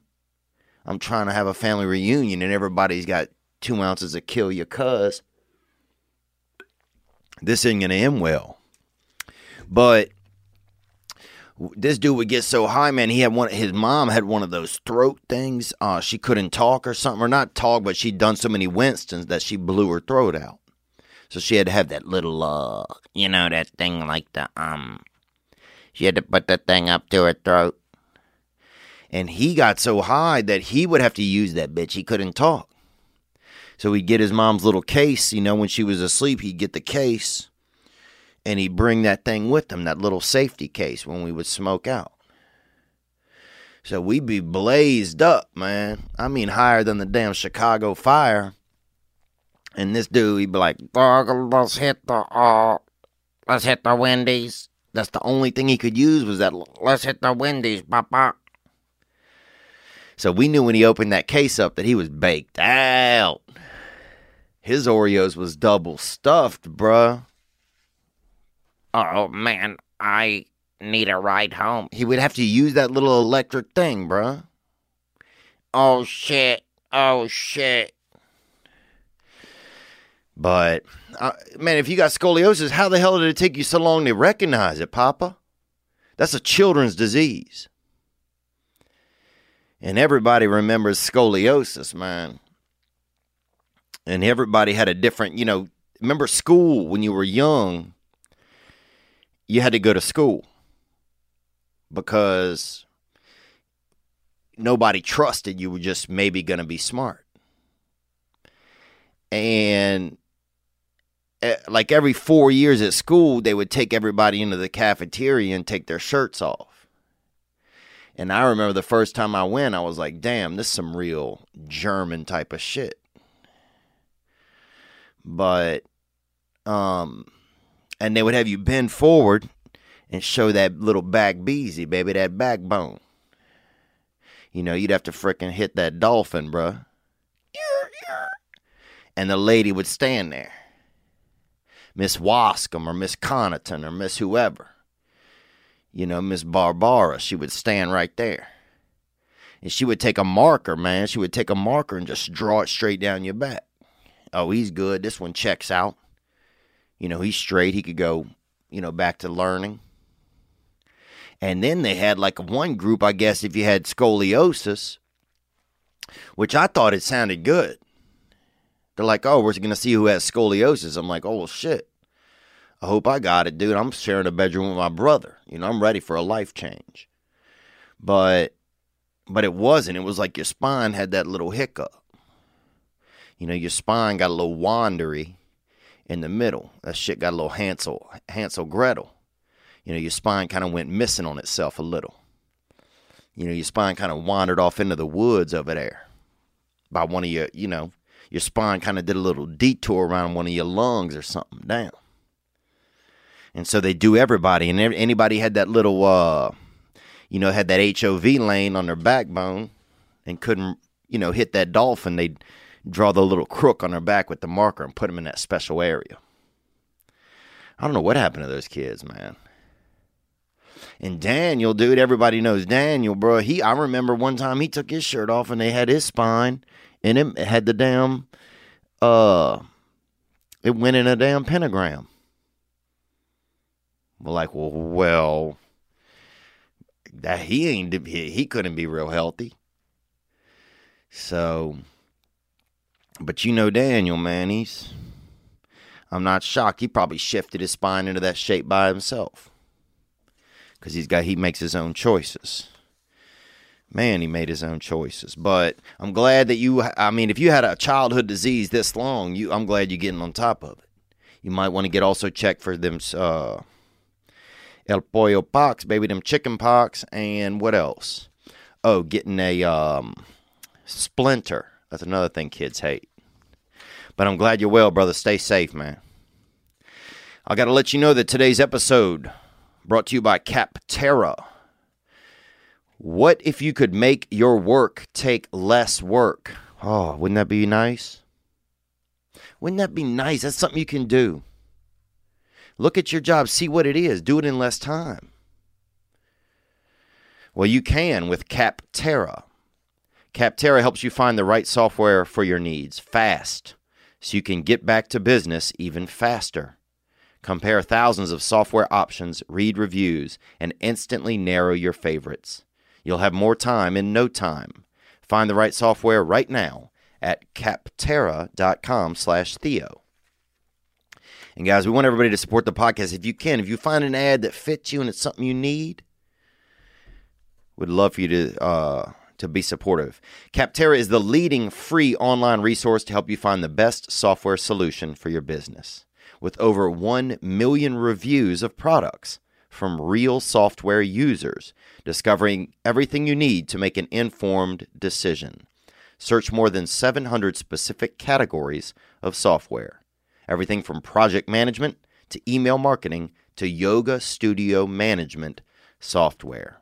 I'm trying to have a family reunion and everybody's got two ounces of kill your cuz. This ain't going to end well. But this dude would get so high, man. He had one, his mom had one of those throat things. Uh, she couldn't talk or something, or not talk, but she'd done so many Winstons that she blew her throat out. So she had to have that little, uh, you know, that thing like the, um, She had to put the thing up to her throat. And he got so high that he would have to use that bitch. He couldn't talk. So he'd get his mom's little case, you know, when she was asleep, he'd get the case. And he'd bring that thing with him, that little safety case, when we would smoke out. So we'd be blazed up, man. I mean, higher than the damn Chicago fire. And this dude, he'd be like, let's hit the, uh, let's hit the Wendy's. That's the only thing he could use was that, let's hit the Wendy's, papa. So we knew when he opened that case up that he was baked out. His Oreos was double stuffed, bruh. Oh, man, I need a ride home. He would have to use that little electric thing, bruh. Oh, shit. Oh, shit. But, uh, man, if you got scoliosis, how the hell did it take you so long to recognize it, Papa? That's a children's disease. And everybody remembers scoliosis, man. And everybody had a different, you know, remember school when you were young, you had to go to school because nobody trusted you were just maybe going to be smart. And like every four years at school, they would take everybody into the cafeteria and take their shirts off. And I remember the first time I went, I was like, damn, this is some real German type of shit. But, um, and they would have you bend forward and show that little back beezy, baby, that backbone. You know, you'd have to frickin' hit that dolphin, bruh. And the lady would stand there. Miss Wascom or Miss Connaughton or Miss whoever. You know, Miss Barbara, she would stand right there. And she would take a marker, man. She would take a marker and just draw it straight down your back. Oh, he's good. This one checks out. You know, he's straight. He could go, you know, back to learning. And then they had like one group, I guess, if you had scoliosis, which I thought it sounded good. They're like, oh, we're going to see who has scoliosis. I'm like, oh, shit. I hope I got it, dude. I'm sharing a bedroom with my brother. You know, I'm ready for a life change. But but it wasn't. It was like your spine had that little hiccup. You know, your spine got a little wandery in the middle. That shit got a little Hansel, Hansel Gretel. You know, your spine kind of went missing on itself a little. You know, your spine kind of wandered off into the woods over there by one of your, you know, your spine kind of did a little detour around one of your lungs or something. Damn. And so they do everybody. And anybody had that little, uh, you know, had that H O V lane on their backbone and couldn't, you know, hit that dolphin. They'd draw the little crook on their back with the marker and put them in that special area. I don't know what happened to those kids, man. And Daniel, dude, everybody knows Daniel, bro. He, I remember one time he took his shirt off and they had his spine. And it had the damn, uh, it went in a damn pentagram. We're like, well, well, that he ain't, he couldn't be real healthy. So, but you know Daniel, man, he's, I'm not shocked. He probably shifted his spine into that shape by himself. Because he's got, he makes his own choices. Man, he made his own choices. But I'm glad that you, I mean, if you had a childhood disease this long, you, I'm glad you're getting on top of it. You might want to get also checked for them, uh, El Pollo Pox, baby, them chicken pox, and what else? Oh, getting a um, splinter. That's another thing kids hate. But I'm glad you're well, brother. Stay safe, man. I got to let you know that today's episode brought to you by Capterra. What if you could make your work take less work? Oh, wouldn't that be nice? Wouldn't that be nice? That's something you can do. Look at your job. See what it is. Do it in less time. Well, you can with Capterra. Capterra helps you find the right software for your needs fast, so you can get back to business even faster. Compare thousands of software options, read reviews, and instantly narrow your favorites. You'll have more time in no time. Find the right software right now at capterra dot com slash Theo. And guys, we want everybody to support the podcast. If you can, if you find an ad that fits you and it's something you need, we'd love for you to uh, to be supportive. Capterra is the leading free online resource to help you find the best software solution for your business. With over one million reviews of products from real software users, discovering everything you need to make an informed decision. Search more than seven hundred specific categories of software. Everything from project management to email marketing to yoga studio management software.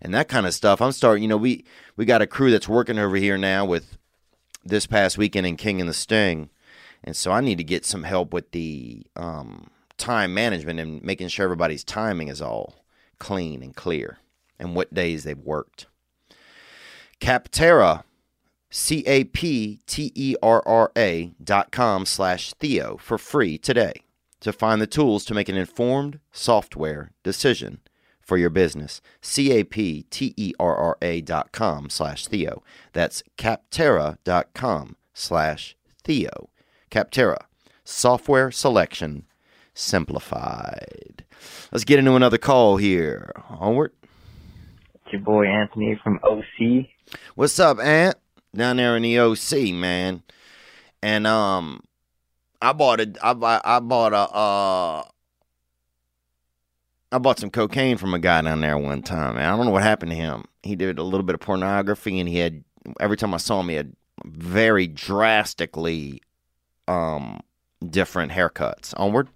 And that kind of stuff, I'm starting, you know, we, we got a crew that's working over here now with This Past Weekend and King and the Sting. And so I need to get some help with the um, time management and making sure everybody's timing is all clean and clear and what days they've worked. Capterra, C A P T E R R A dot com slash Theo for free today to find the tools to make an informed software decision for your business. C-A-P-T-E-R-R-A dot com slash Theo. That's Capterra dot com slash Theo. Capterra, software selection simplified. Let's get into another call here. Onward. It's your boy Anthony from O C. What's up, Ant? Down there in the O C, man. And um, I bought a, I bought, I bought a, uh, I bought some cocaine from a guy down there one time, man. I don't know what happened to him. He did a little bit of pornography, and he had, every time I saw him, he had very drastically um different haircuts. Onward.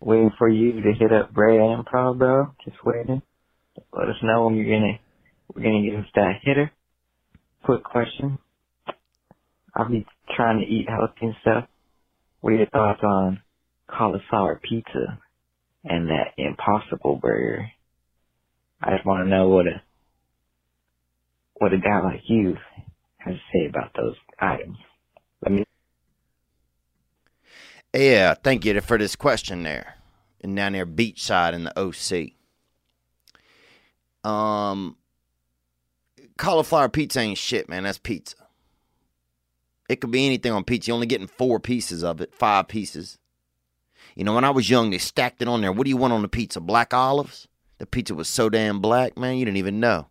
Waiting for you to hit up Brad Improv, bro. Just waiting. Let us know when you're gonna. We're gonna get into that hitter. Quick question. I'll be trying to eat healthy and stuff. What are your thoughts on cauliflower pizza and that Impossible Burger? I just want to know what a what a guy like you has to say about those items. Let me. Yeah, thank you for this question there. And down there beachside in the O C. Um. Cauliflower pizza ain't shit, man. That's pizza. It could be anything on pizza. You're only getting four pieces of it, five pieces. You know, when I was young, they stacked it on there. What do you want on the pizza? Black olives? The pizza was so damn black, man, you didn't even know.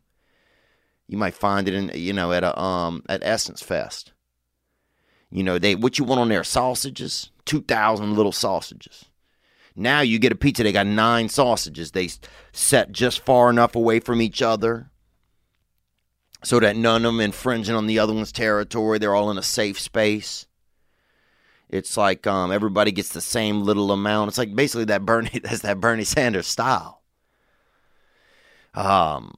You might find it in, you know, at a um at Essence Fest. You know, they what you want on there? Sausages? two thousand little sausages. Now you get a pizza, they got nine sausages. They set just far enough away from each other so that none of them infringing on the other one's territory. They're all in a safe space. It's like um, everybody gets the same little amount. It's like basically that Bernie, that's that Bernie Sanders style. Um,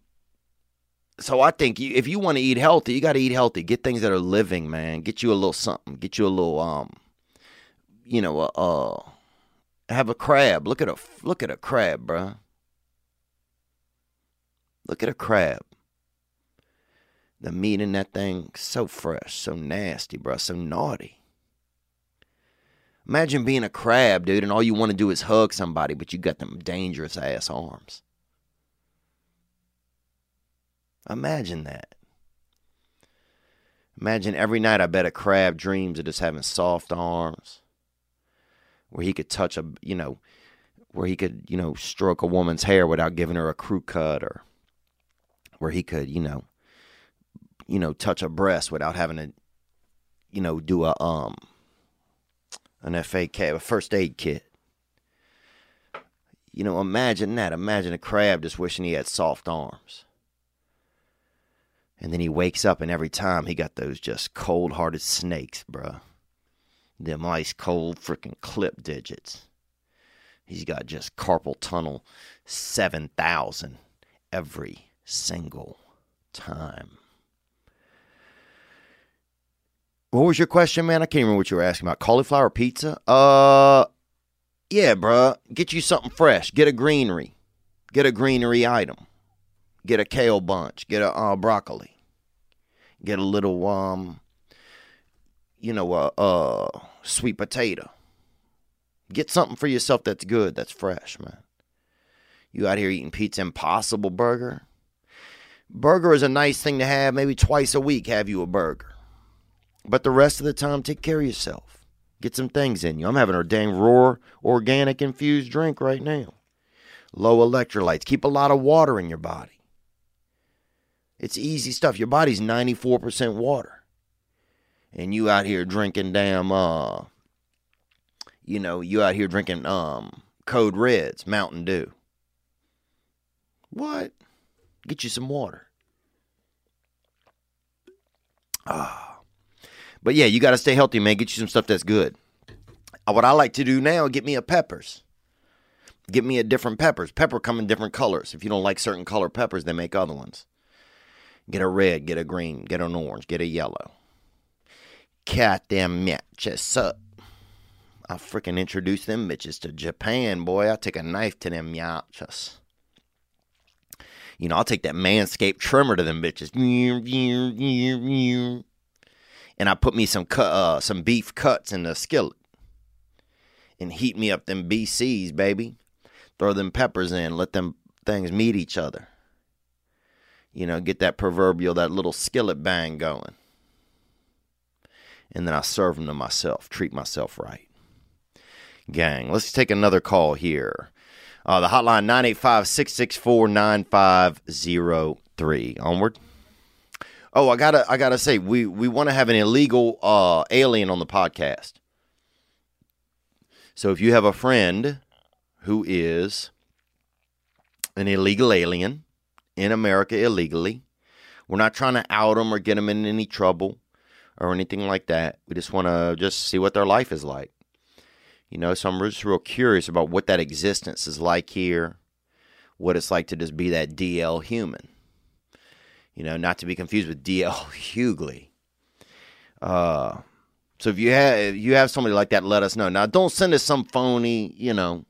so I think you, if you want to eat healthy, you got to eat healthy. Get things that are living, man. Get you a little something. Get you a little, um, you know, uh, uh have a crab. Look at a look at a crab, bro. Look at a crab. The meat in that thing, so fresh, so nasty, bro, so naughty. Imagine being a crab, dude, and all you want to do is hug somebody, but you got them dangerous ass arms. Imagine that. Imagine every night I bet a crab dreams of just having soft arms where he could touch a, you know, where he could, you know, stroke a woman's hair without giving her a crew cut, or where he could, you know, you know, touch a breast without having to, you know, do a, um, an F A K, a first aid kit. You know, imagine that. Imagine a crab just wishing he had soft arms. And then he wakes up and every time he got those just cold-hearted snakes, bruh. Them ice-cold freaking clip digits. He's got just carpal tunnel seven thousand every single time. What was your question, man? I can't remember what you were asking about. Cauliflower pizza? Uh, yeah, bruh. Get you something fresh. Get a greenery. Get a greenery item. Get a kale bunch. Get a uh, broccoli. Get a little, um, you know, uh, uh, sweet potato. Get something for yourself that's good, that's fresh, man. You out here eating pizza, Impossible Burger? Burger is a nice thing to have. Maybe twice a week have you a burger. But the rest of the time, take care of yourself. Get some things in you. I'm having a dang raw organic infused drink right now. Low electrolytes. Keep a lot of water in your body. It's easy stuff. Your body's ninety-four percent water. And you out here drinking damn, uh, you know, you out here drinking um Code Reds, Mountain Dew. What? Get you some water. Ah. But yeah, you got to stay healthy, man. Get you some stuff that's good. What I like to do now, get me a peppers. Get me a different peppers. Pepper come in different colors. If you don't like certain color peppers, they make other ones. Get a red, get a green, get an orange, get a yellow. Cat them matches up. I freaking introduce them bitches to Japan, boy. I take a knife to them matches. You know, I'll take that Manscaped trimmer to them bitches. And I put me some cu- uh, some beef cuts in the skillet. And heat me up them B Cs, baby. Throw them peppers in. Let them things meet each other. You know, get that proverbial, that little skillet bang going. And then I serve them to myself. Treat myself right. Gang, let's take another call here. Uh, the hotline, nine eight five, six six four, nine five zero three. Onward. Oh, I gotta, I gotta say, we, we want to have an illegal uh, alien on the podcast. So if you have a friend who is an illegal alien in America illegally, we're not trying to out them or get them in any trouble or anything like that. We just want to just see what their life is like. You know, so I'm just real curious about what that existence is like here, what it's like to just be that D L human. You know, not to be confused with D L Hughley. Uh, so if you have if you have somebody like that, let us know. Now, don't send us some phony, you know,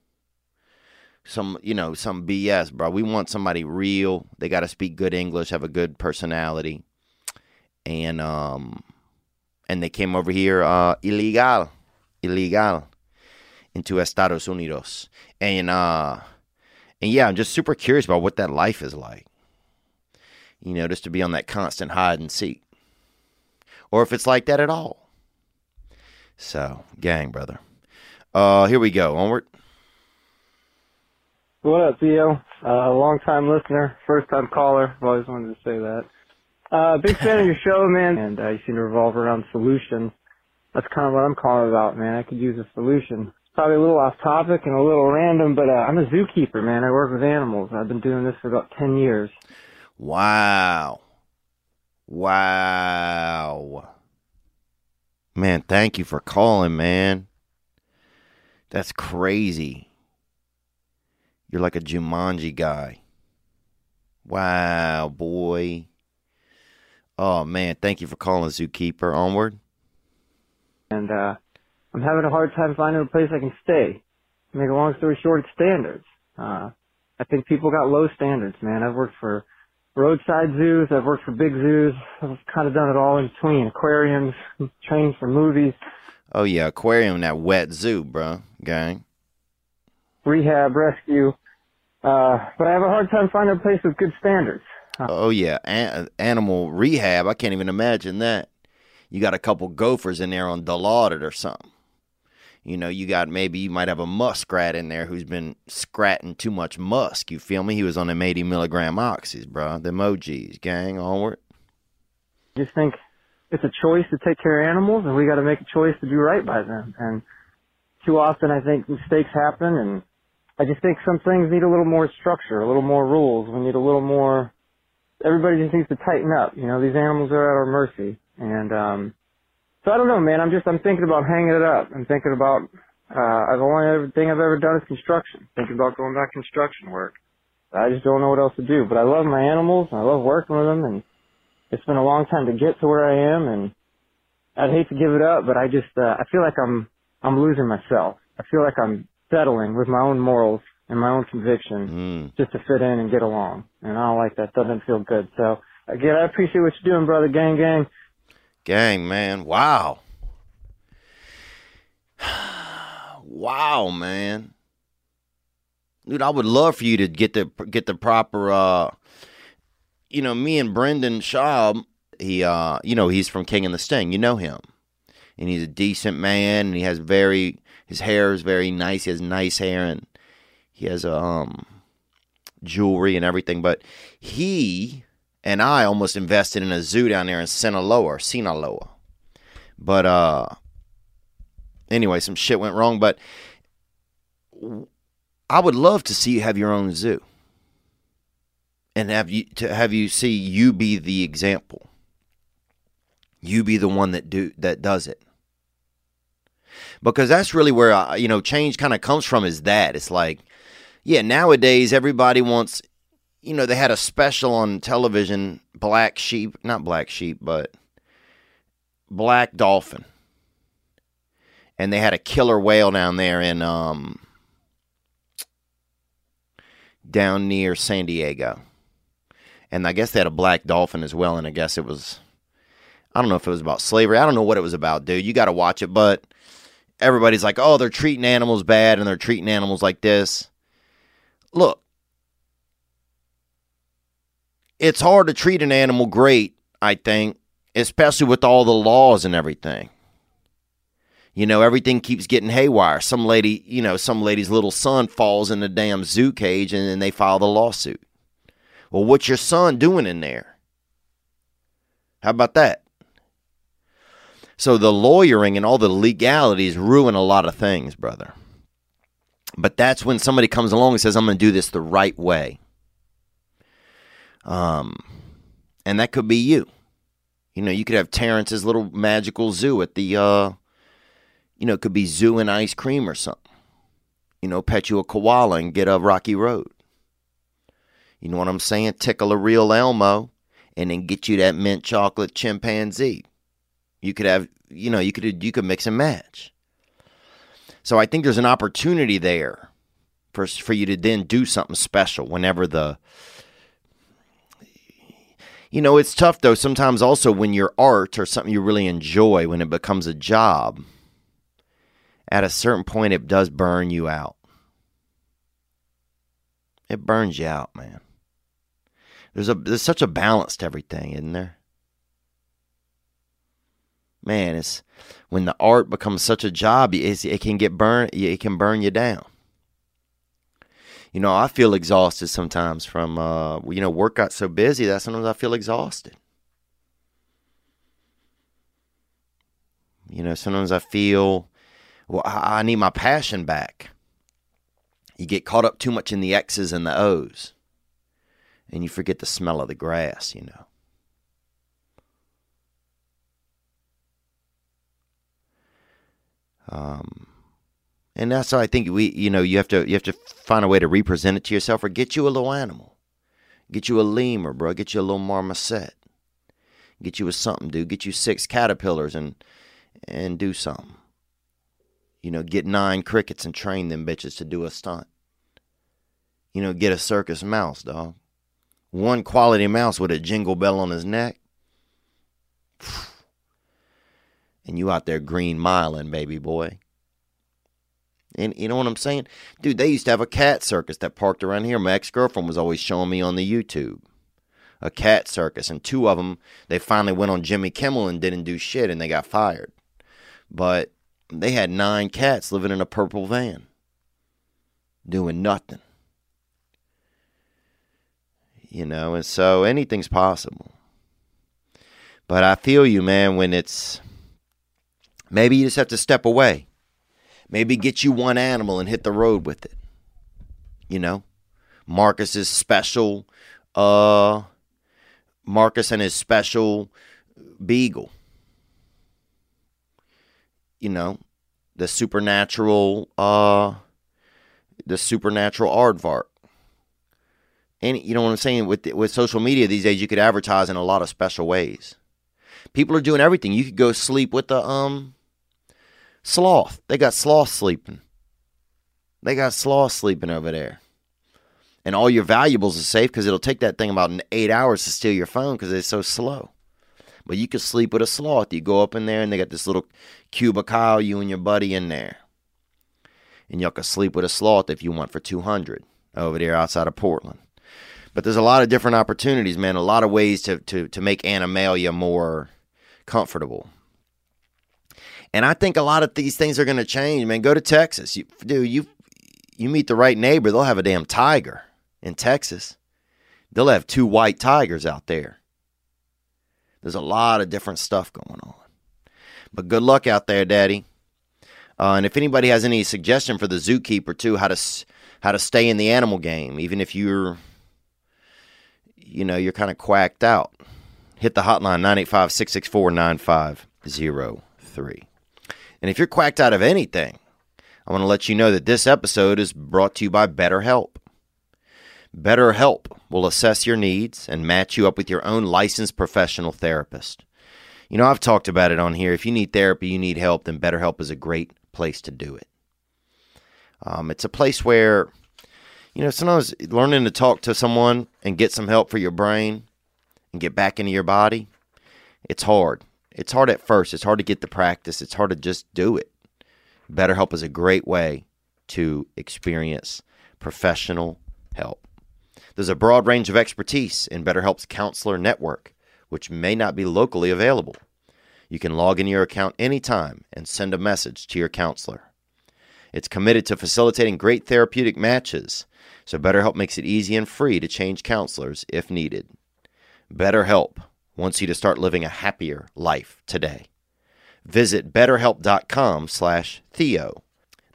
some you know some B S, bro. We want somebody real. They got to speak good English, have a good personality, and um, and they came over here uh, illegal, illegal, into Estados Unidos, and uh, and yeah, I'm just super curious about what that life is like. You know, just to be on that constant hide and seek. Or if it's like that at all. So, gang, brother. Uh, here we go. Onward. What up, Theo? Uh, long-time listener, first-time caller. I've always wanted to say that. Uh, big fan of your show, man. And uh, you seem to revolve around solutions. That's kind of what I'm calling about, man. I could use a solution. It's probably a little off-topic and a little random, but uh, I'm a zookeeper, man. I work with animals. I've been doing this for about ten years. Wow. Wow. Man, thank you for calling, man. That's crazy. You're like a Jumanji guy. Wow, boy. Oh, man, thank you for calling, Zookeeper. Onward. And uh, I'm having a hard time finding a place I can stay. To make a long story short, it's standards. Uh, I think people got low standards, man. I've worked for roadside zoos, I've worked for big zoos, I've kind of done it all in between, aquariums, trained for movies. Oh yeah, aquarium, that wet zoo, bro, gang. Rehab, rescue, uh, but I have a hard time finding a place with good standards. Huh. Oh yeah, An- animal rehab, I can't even imagine that. You got a couple gophers in there on Dilaudid or something. You know, you got maybe you might have a muskrat in there who's been scratting too much musk. You feel me? He was on them eighty milligram oxys, bro. The emojis, gang, onward. Just think it's a choice to take care of animals, and we got to make a choice to do right by them. And too often, I think mistakes happen, and I just think some things need a little more structure, a little more rules. We need a little more. Everybody just needs to tighten up. You know, these animals are at our mercy, and um. So I don't know, man. I'm just, I'm thinking about hanging it up. I'm thinking about, uh, the only thing I've ever done is construction. Thinking about going back to construction work. I just don't know what else to do. But I love my animals, and I love working with them, and it's been a long time to get to where I am, and I'd hate to give it up, but I just, uh, I feel like I'm, I'm losing myself. I feel like I'm settling with my own morals and my own conviction mm. just to fit in and get along. And I don't like that. Doesn't feel good. So again, I appreciate what you're doing, brother. Gang, gang. Gang, man. Wow. Wow, man. Dude, I would love for you to get the get the proper uh you know, me and Brendan Schaub, he uh you know, he's from King and the Sting, you know him. and he's a decent man, and he has very, his hair is very nice, he has nice hair, and he has a, um, jewelry and everything, but he and I almost invested in a zoo down there in Sinaloa, or Sinaloa, but, uh, anyway, some shit went wrong, but I would love to see you have your own zoo. And have you to have you see you be the example. You be the one that do that does it. Because that's really where I, you know, change kind of comes from, is that it's like, yeah, nowadays everybody wants, you know, they had a special on television, Black Sheep, not Black Sheep, but Black Dolphin. And they had a killer whale down there in um down near San Diego. And I guess they had a black dolphin as well, and I guess it was, I don't know if it was about slavery. I don't know what it was about, dude. You got to watch it, but everybody's like, oh, they're treating animals bad, and they're treating animals like this. Look, it's hard to treat an animal great, I think, especially with all the laws and everything. You know, everything keeps getting haywire. Some lady, you know, some lady's little son falls in the damn zoo cage, and then they file the lawsuit. Well, what's your son doing in there? How about that? So the lawyering and all the legalities ruin a lot of things, brother. But that's when somebody comes along and says, I'm going to do this the right way. Um, and that could be you. You know, you could have Terrence's little magical zoo at the, uh, you know, it could be zoo and ice cream or something. You know, pet you a koala and get a rocky road. You know what I'm saying? Tickle a real Elmo and then get you that mint chocolate chimpanzee. You could have, you know, you could you could mix and match. So I think there's an opportunity there for, for you to then do something special whenever the, you know, it's tough though. Sometimes also when your art or something you really enjoy, when it becomes a job, at a certain point it does burn you out. It burns you out, man. There's a there's such a balance to everything, isn't there? Man, it's when the art becomes such a job, it's, it can get burn. It can burn you down. You know, I feel exhausted sometimes from uh, you know, work got so busy that sometimes I feel exhausted. You know, sometimes I feel, well, I, I need my passion back. You get caught up too much in the X's and the O's. And you forget the smell of the grass, you know. Um, and that's why I think we, you know, you have to you have to find a way to represent it to yourself, or get you a little animal. Get you a lemur, bro. Get you a little marmoset. Get you a something, dude. Get you six caterpillars and and do something. You know, get nine crickets and train them bitches to do a stunt. You know, get a circus mouse, dog. One quality mouse with a jingle bell on his neck. And you out there green miling, baby boy. And you know what I'm saying? Dude, they used to have a cat circus that parked around here. My ex-girlfriend was always showing me on the YouTube. A cat circus. And two of them, they finally went on Jimmy Kimmel and didn't do shit, and they got fired. But they had nine cats living in a purple van, doing nothing. You know, and so anything's possible. But I feel you, man, when it's, maybe you just have to step away. Maybe get you one animal and hit the road with it. You know, Marcus's special, uh, Marcus and his special beagle. You know, the supernatural, uh, the supernatural aardvark. And you know what I'm saying? With with social media these days, you could advertise in a lot of special ways. People are doing everything. You could go sleep with the um sloth. They got sloth sleeping. They got sloth sleeping over there. And all your valuables are safe because it'll take that thing about eight hours to steal your phone because it's so slow. But you could sleep with a sloth. You go up in there and they got this little cubicle, you and your buddy in there. And y'all could sleep with a sloth if you want for two hundred over there outside of Portland. But there's a lot of different opportunities, man. A lot of ways to, to, to make animalia more comfortable. And I think a lot of these things are going to change, man. Go to Texas. You, dude, you you meet the right neighbor, they'll have a damn tiger in Texas. They'll have two white tigers out there. There's a lot of different stuff going on. But good luck out there, Daddy. Uh, and if anybody has any suggestion for the zookeeper, too, how to how to stay in the animal game, even if you're, you know, you're kind of quacked out, hit the hotline, nine eight five, six six four, nine five zero three. And if you're quacked out of anything, I want to let you know that this episode is brought to you by BetterHelp. BetterHelp will assess your needs and match you up with your own licensed professional therapist. You know, I've talked about it on here. If you need therapy, you need help, then BetterHelp is a great place to do it. Um, it's a place where, you know, sometimes learning to talk to someone and get some help for your brain and get back into your body, it's hard. It's hard at first. It's hard to get the practice. It's hard to just do it. BetterHelp is a great way to experience professional help. There's a broad range of expertise in BetterHelp's counselor network, which may not be locally available. You can log in your account anytime and send a message to your counselor. It's committed to facilitating great therapeutic matches, so BetterHelp makes it easy and free to change counselors if needed. BetterHelp wants you to start living a happier life today. Visit betterhelp.com slash Theo.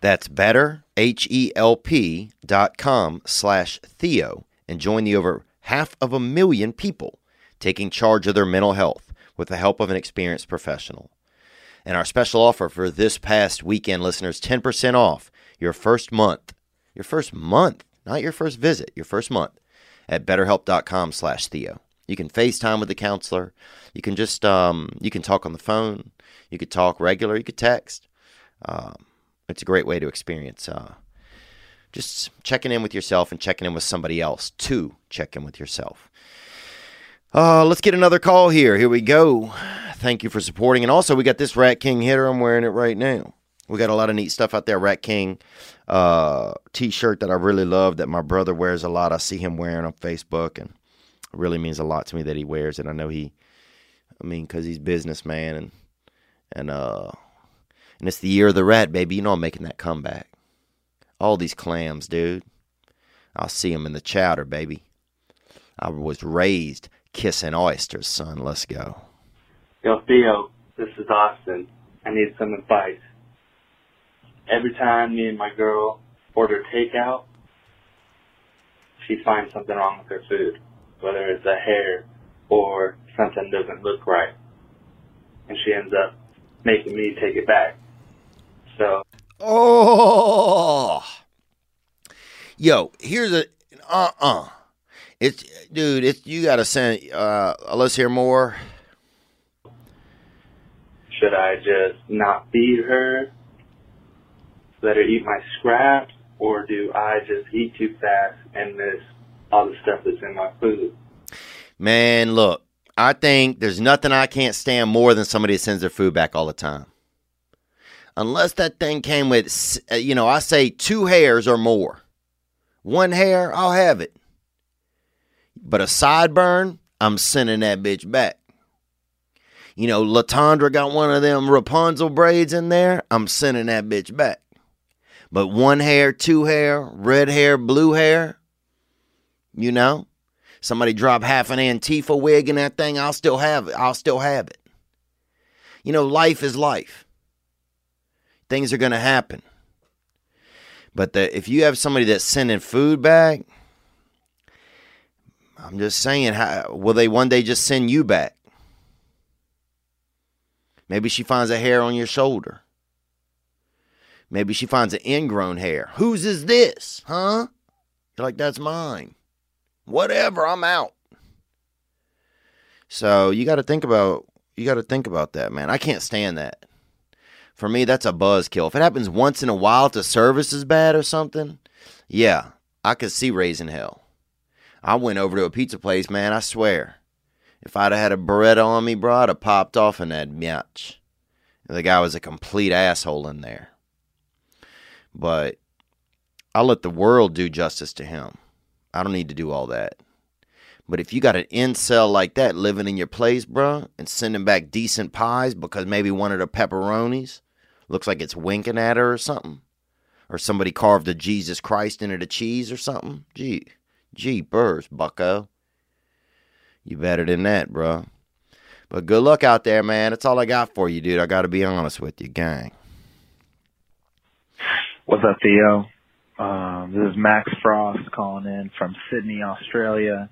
That's better, H E L P dot com slash Theo, and join the over half of a million people taking charge of their mental health with the help of an experienced professional. And our special offer for this past weekend, listeners, ten percent off your first month, your first month, not your first visit, your first month at betterhelp.com slash Theo. You can FaceTime with the counselor. You can just, um, you can talk on the phone. You could talk regular. You could text. Um, it's a great way to experience uh, just checking in with yourself and checking in with somebody else to check in with yourself. Uh, let's get another call here. Here we go. Thank you for supporting. And also, we got this Rat King hitter. I'm wearing it right now. We got a lot of neat stuff out there. Rat King uh, t-shirt that I really love that my brother wears a lot. I see him wearing on Facebook, and it really means a lot to me that he wears it. I know he, I mean, because he's a businessman, and and uh, and it's the year of the rat, baby. You know I'm making that comeback. All these clams, dude. I'll see them in the chowder, baby. I was raised kissing oysters, son. Let's go. Yo, Theo, this is Austin. I need some advice. Every time me and my girl order takeout, she finds something wrong with her food, whether it's a hair or something doesn't look right. And she ends up making me take it back. So. Oh. Yo, here's a, uh-uh. It's, dude, it's, you got to send, uh, let's hear more. Should I just not feed her, let her eat my scraps, or do I just eat too fast and miss all the stuff that's in my food? Man, look, I think there's nothing I can't stand more than somebody that sends their food back all the time. Unless that thing came with, you know, I say two hairs or more. One hair, I'll have it. But a sideburn, I'm sending that bitch back. You know, LaTondra got one of them Rapunzel braids in there, I'm sending that bitch back. But one hair, two hair, red hair, blue hair, you know, somebody drop half an Antifa wig in that thing, I'll still have it. I'll still have it. You know, life is life. Things are going to happen. But the, if you have somebody that's sending food back, I'm just saying, how, will they one day just send you back? Maybe she finds a hair on your shoulder. Maybe she finds an ingrown hair. Whose is this? Huh? You're like, that's mine. Whatever, I'm out. So you got to think about, you got to think about that, man. I can't stand that. For me, that's a buzzkill. If it happens once in a while, if the service is bad or something, yeah, I could see raising hell. I went over to a pizza place, man, I swear. If I'd have had a Beretta on me, bro, I'd have popped off in that bitch. The guy was a complete asshole in there. But I'll let the world do justice to him. I don't need to do all that. But if you got an incel like that living in your place, bro, and sending back decent pies because maybe one of the pepperonis Looks like it's winking at her or something. Or somebody carved a Jesus Christ into the cheese or something. Gee, gee, burrs, bucko. You better than that, bro. But good luck out there, man. That's all I got for you, dude. I got to be honest with you, gang. What's up, Theo? Um, this is Max Frost calling in from Sydney, Australia.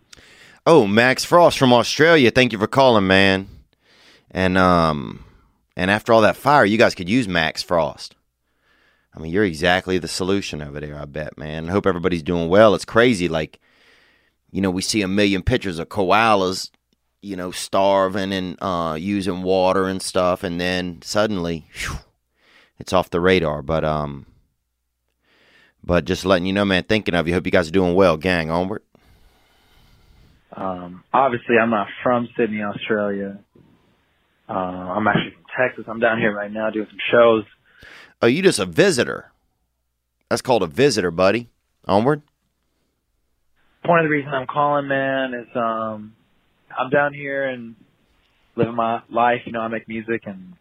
Oh, Max Frost from Australia. Thank you for calling, man. And um, and after all that fire, you guys could use Max Frost. I mean, you're exactly the solution over there, I bet, man. I hope everybody's doing well. It's crazy. Like, you know, we see a million pictures of koalas, you know, starving and uh, using water and stuff. And then suddenly, whew, it's off the radar. But um, but just letting you know, man, thinking of you. Hope you guys are doing well, gang. Onward. Um, obviously, I'm not from Sydney, Australia. Uh, I'm actually from Texas. I'm down here right now doing some shows. Oh, you just a visitor. That's called a visitor, buddy. Onward. One of the reasons I'm calling, man, is um, I'm down here and living my life. You know, I make music and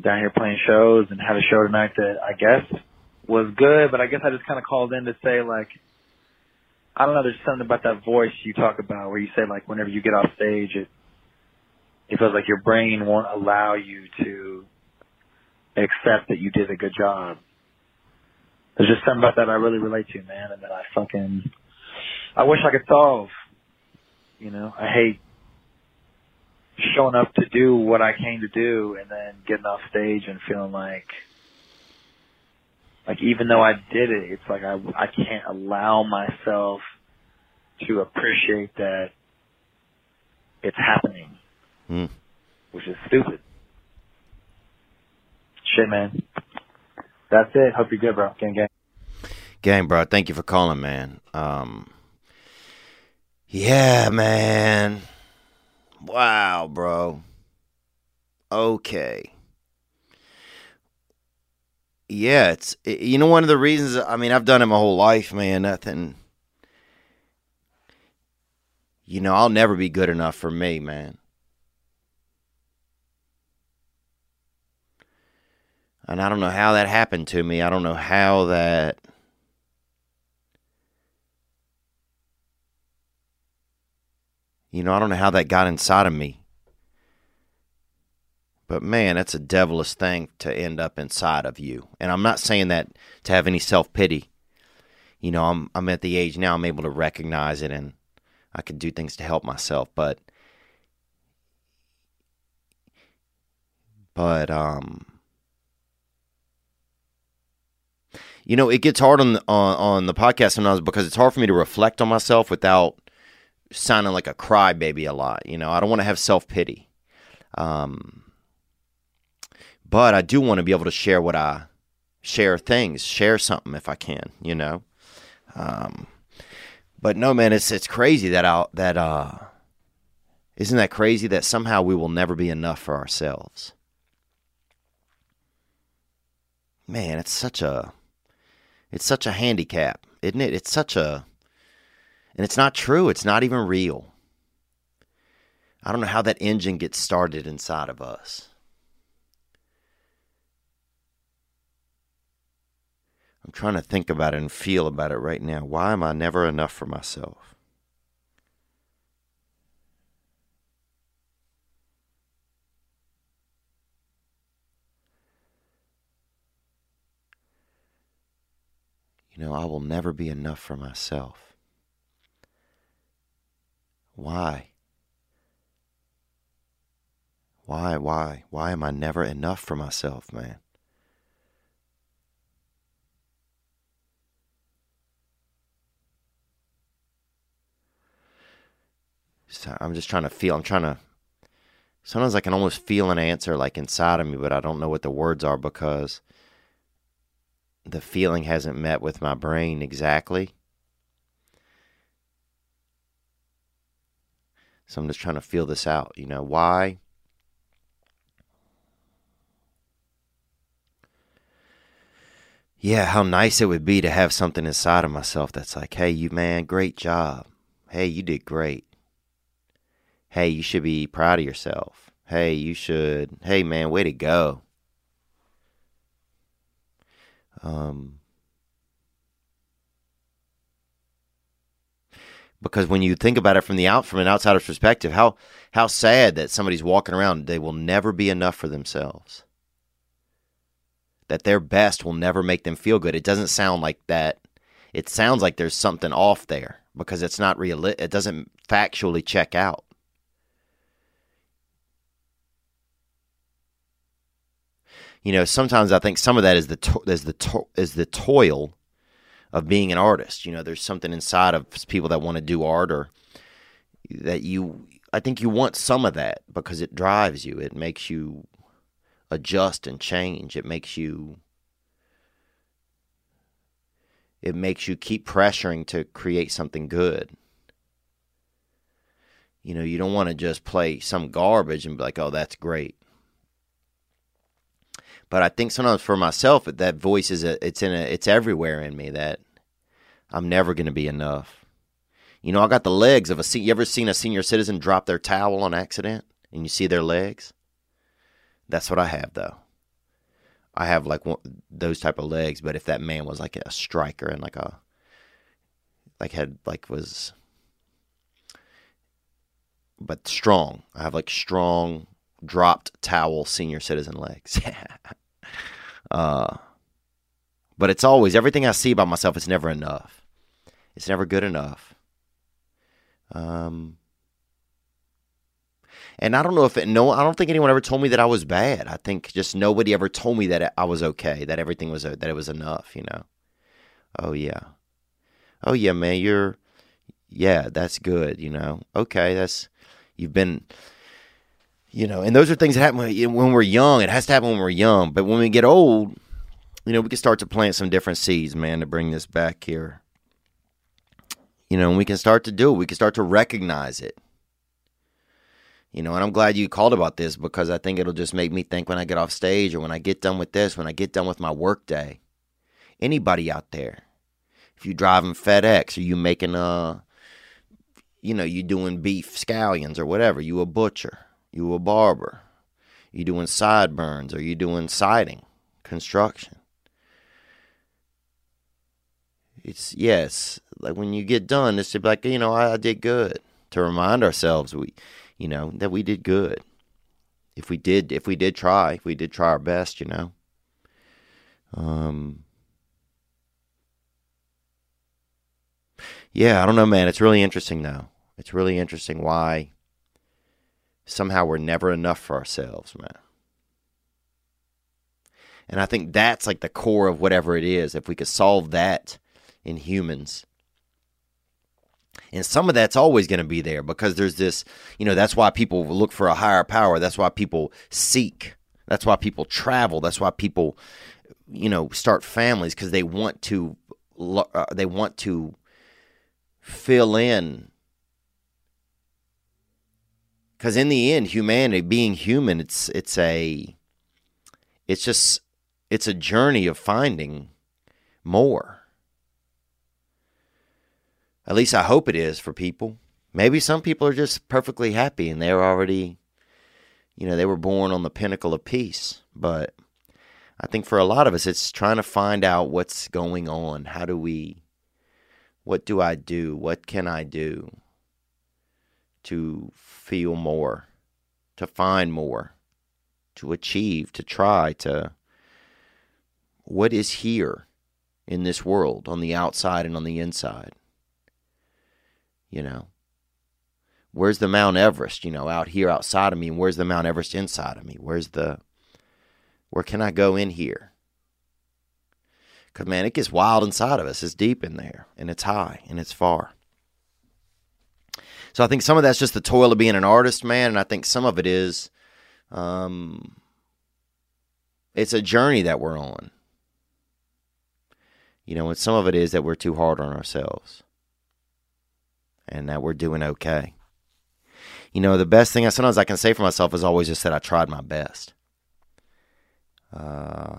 down here playing shows and had a show tonight that I guess was good, but I guess I just kind of called in to say, like, I don't know, there's something about that voice you talk about where you say, like, whenever you get off stage, it, it feels like your brain won't allow you to accept that you did a good job. There's just something about that I really relate to, man, and that I fucking, I wish I could solve. You know, I hate showing up to do what I came to do and then getting off stage and feeling like, like even though I did it, it's like I, I can't allow myself to appreciate that it's happening, mm. which is stupid. Shit, man. That's it. Hope you're good, bro. Gang, gang. Gang, bro. Thank you for calling, man. Um, yeah, man. Wow, bro. Okay. Yeah, it's, it, you know, one of the reasons, I mean, I've done it my whole life, man, nothing, you know, I'll never be good enough for me, man. And I don't know how that happened to me. I don't know how that, you know, I don't know how that got inside of me. But man, that's a devilish thing to end up inside of you. And I'm not saying that to have any self-pity. You know, I'm I'm at the age now I'm able to recognize it and I can do things to help myself. But, but um, you know, it gets hard on the, on, on the podcast sometimes because it's hard for me to reflect on myself without sounding like a crybaby a lot. You know, I don't want to have self-pity. Um... But I do want to be able to share what I share things, share something if I can, you know. Um, but no, man, it's it's crazy that I, that uh, isn't that crazy that somehow we will never be enough for ourselves. Man, it's such a it's such a handicap, isn't it? It's such a and it's not true. It's not even real. I don't know how that engine gets started inside of us. I'm trying to think about it and feel about it right now. Why am I never enough for myself? You know, I will never be enough for myself. Why? Why, why, why am I never enough for myself, man? I'm just trying to feel, I'm trying to, sometimes I can almost feel an answer like inside of me, but I don't know what the words are because the feeling hasn't met with my brain exactly. So I'm just trying to feel this out, you know, why? Yeah, how nice it would be to have something inside of myself that's like, hey, you man, great job. Hey, you did great. Hey, you should be proud of yourself. Hey, you should. Hey, man, way to go. Um, because when you think about it from the out from an outsider's perspective, how how sad that somebody's walking around, they will never be enough for themselves. That their best will never make them feel good. It doesn't sound like that. It sounds like there's something off there because it's not real. It doesn't factually check out. You know, sometimes I think some of that is the to- is the to- is the toil of being an artist. You know, there's something inside of people that want to do art, or that you. I think you want some of that because it drives you. It makes you adjust and change. It makes you. It makes you keep pressuring to create something good. You know, you don't want to just play some garbage and be like, "Oh, that's great." But I think sometimes for myself, that voice is a, it's in a, it's everywhere in me that I'm never going to be enough. You know, I got the legs of a senior. You ever seen a senior citizen drop their towel on accident and you see their legs? That's what I have, though. I have like one, those type of legs. But if that man was like a striker and like a, like had like was, but strong. I have like strong dropped towel senior citizen legs. Uh, but it's always, everything I see about myself, it's never enough. It's never good enough. Um, and I don't know if it, no, I don't think anyone ever told me that I was bad. I think just nobody ever told me that I was okay, that everything was, that it was enough, you know? Oh yeah. Oh yeah, man, you're, yeah, that's good. You know? Okay. That's, you've been, you know, and those are things that happen when, when we're young. It has to happen when we're young. But when we get old, you know, we can start to plant some different seeds, man, to bring this back here. You know, and we can start to do it. We can start to recognize it. You know, and I'm glad you called about this because I think it'll just make me think when I get off stage or when I get done with this, when I get done with my work day. Anybody out there, if you're driving FedEx or you making a, you know, you doing beef scallions or whatever, you a butcher. You a barber, you doing sideburns, or you doing siding, construction. It's, yes, like when you get done, it's to be like, you know, I, I did good. To remind ourselves, we, you know, that we did good. If we did, if we did try, if we did try our best, you know. Um. Yeah, I don't know, man. It's really interesting, though. It's really interesting why somehow we're never enough for ourselves, man. And I think that's like the core of whatever it is. If we could solve that in humans. And some of that's always going to be there because there's this, you know, that's why people look for a higher power. That's why people seek. That's why people travel. That's why people, you know, start families because they want to, uh, they want to fill in. Because in the end, humanity, being human, it's it's a, it's just, it's a journey of finding more. At least I hope it is for people. Maybe some people are just perfectly happy and they're already, you know, they were born on the pinnacle of peace. But I think for a lot of us, it's trying to find out what's going on. How do we, what do I do? What can I do to feel more, to find more, to achieve, to try, to what is here in this world on the outside and on the inside? You know, where's the Mount Everest, you know, out here outside of me? And where's the Mount Everest inside of me? Where's the, where can I go in here? Because, man, it gets wild inside of us. It's deep in there and it's high and it's far. So I think some of that's just the toil of being an artist, man, and I think some of it is, um, it's a journey that we're on. You know, and some of it is that we're too hard on ourselves and that we're doing okay. You know, the best thing I sometimes I can say for myself is always just that I tried my best. Uh,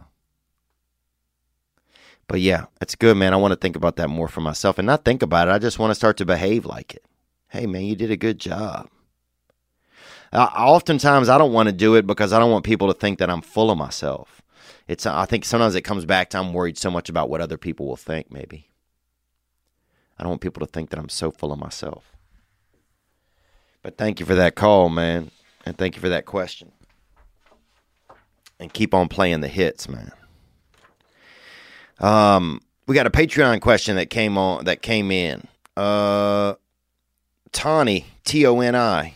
but, yeah, it's good, man. I want to think about that more for myself and not think about it. I just want to start to behave like it. Hey, man, you did a good job. I, oftentimes, I don't want to do it because I don't want people to think that I'm full of myself. it's, I think sometimes it comes back to I'm worried so much about what other people will think, maybe. I don't want people to think that I'm so full of myself. But thank you for that call, man. And thank you for that question. And keep on playing the hits, man. Um, we got a Patreon question that came on that came in. Uh, Tony, T O N I.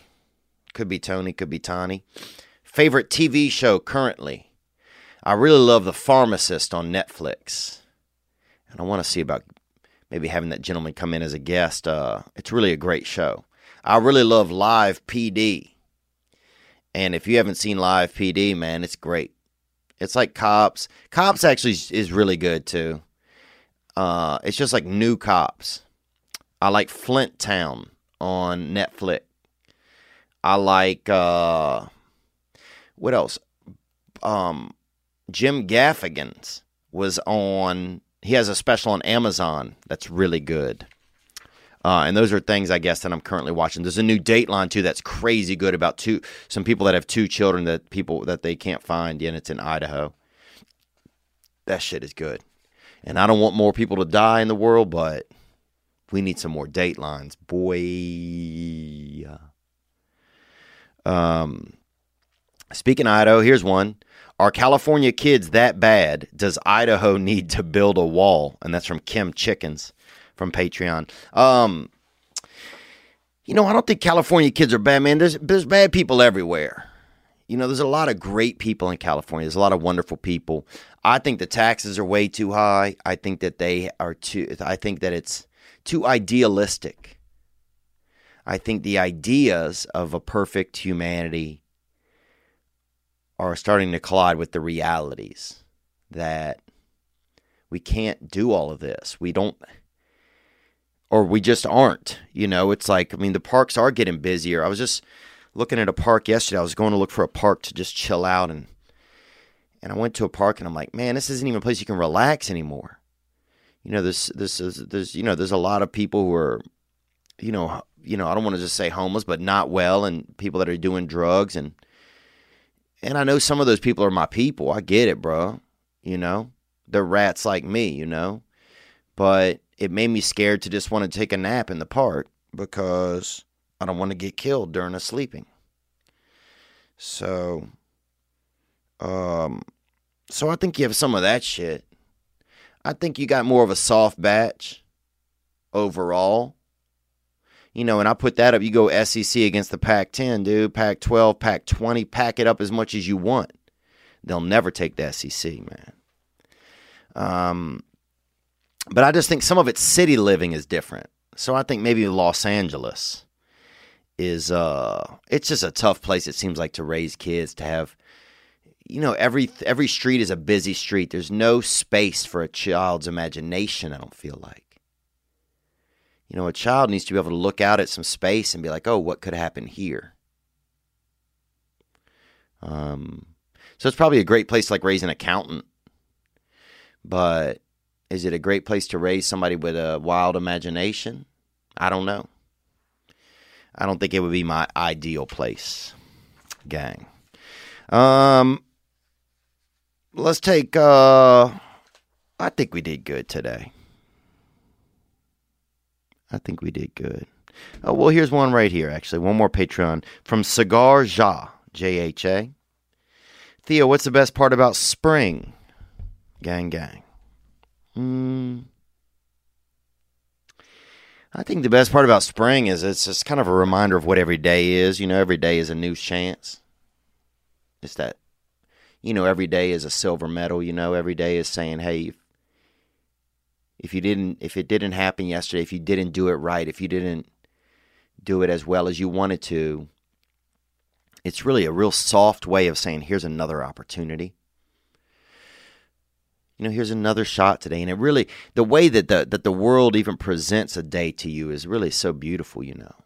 Could be Tony, could be Tony. Favorite T V show currently? I really love The Pharmacist on Netflix. And I want to see about maybe having that gentleman come in as a guest. Uh, it's really a great show. I really love Live P D. And if you haven't seen Live P D, man, it's great. It's like Cops. Cops actually is really good, too. Uh, it's just like new Cops. I like Flint Town on Netflix. I like, uh, what else? Um, Jim Gaffigan's was on, he has a special on Amazon that's really good. Uh, and those are things, I guess, that I'm currently watching. There's a new Dateline, too, that's crazy good about two some people that have two children that people that they can't find, and it's in Idaho. That shit is good. And I don't want more people to die in the world, but we need some more Datelines, boy. Um, speaking of Idaho, here's one. Are California kids that bad? Does Idaho need to build a wall? And that's from Kim Chickens. From Patreon. Um, you know, I don't think California kids are bad, man. There's, there's bad people everywhere. You know, there's a lot of great people in California. There's a lot of wonderful people. I think the taxes are way too high. I think that they are too, I think that it's too idealistic. I think the ideas of a perfect humanity are starting to collide with the realities that we can't do all of this. We don't... Or we just aren't, you know, it's like, I mean, the parks are getting busier. I was just looking at a park yesterday. I was going to look for a park to just chill out. And and I went to a park and I'm like, man, this isn't even a place you can relax anymore. You know, this, this is, there's, you know, there's a lot of people who are, you know, you know, I don't want to just say homeless, but not well. And people that are doing drugs. And, and I know some of those people are my people. I get it, bro. You know, they're rats like me, you know, but it made me scared to just want to take a nap in the park because I don't want to get killed during a sleeping. So, um, so I think you have some of that shit. I think you got more of a soft batch overall. You know, and I put that up. You go S E C against the Pac ten, dude. Pac twelve, Pac twenty. Pack it up as much as you want. They'll never take the S E C, man. Um... But I just think some of its city living is different. So I think maybe Los Angeles is, uh, it's just a tough place, it seems like, to raise kids, to have, you know, every every street is a busy street. There's no space for a child's imagination, I don't feel like. You know, a child needs to be able to look out at some space and be like, oh, what could happen here? Um, so it's probably a great place to, like, raise an accountant. But... is it a great place to raise somebody with a wild imagination? I don't know. I don't think it would be my ideal place, gang. Um, let's take, uh, I think we did good today. I think we did good. Oh, well, here's one right here, actually. One more Patreon from Cigar Ja, J H A. Theo, what's the best part about spring? Gang, gang. I think the best part about spring is it's just kind of a reminder of what every day is. You know, every day is a new chance. It's that, you know, every day is a silver medal. You know, every day is saying, hey, if you didn't, if it didn't happen yesterday, if you didn't do it right, if you didn't do it as well as you wanted to, it's really a real soft way of saying, here's another opportunity. You know, here's another shot today. And it really, the way that the that the world even presents a day to you is really so beautiful, you know.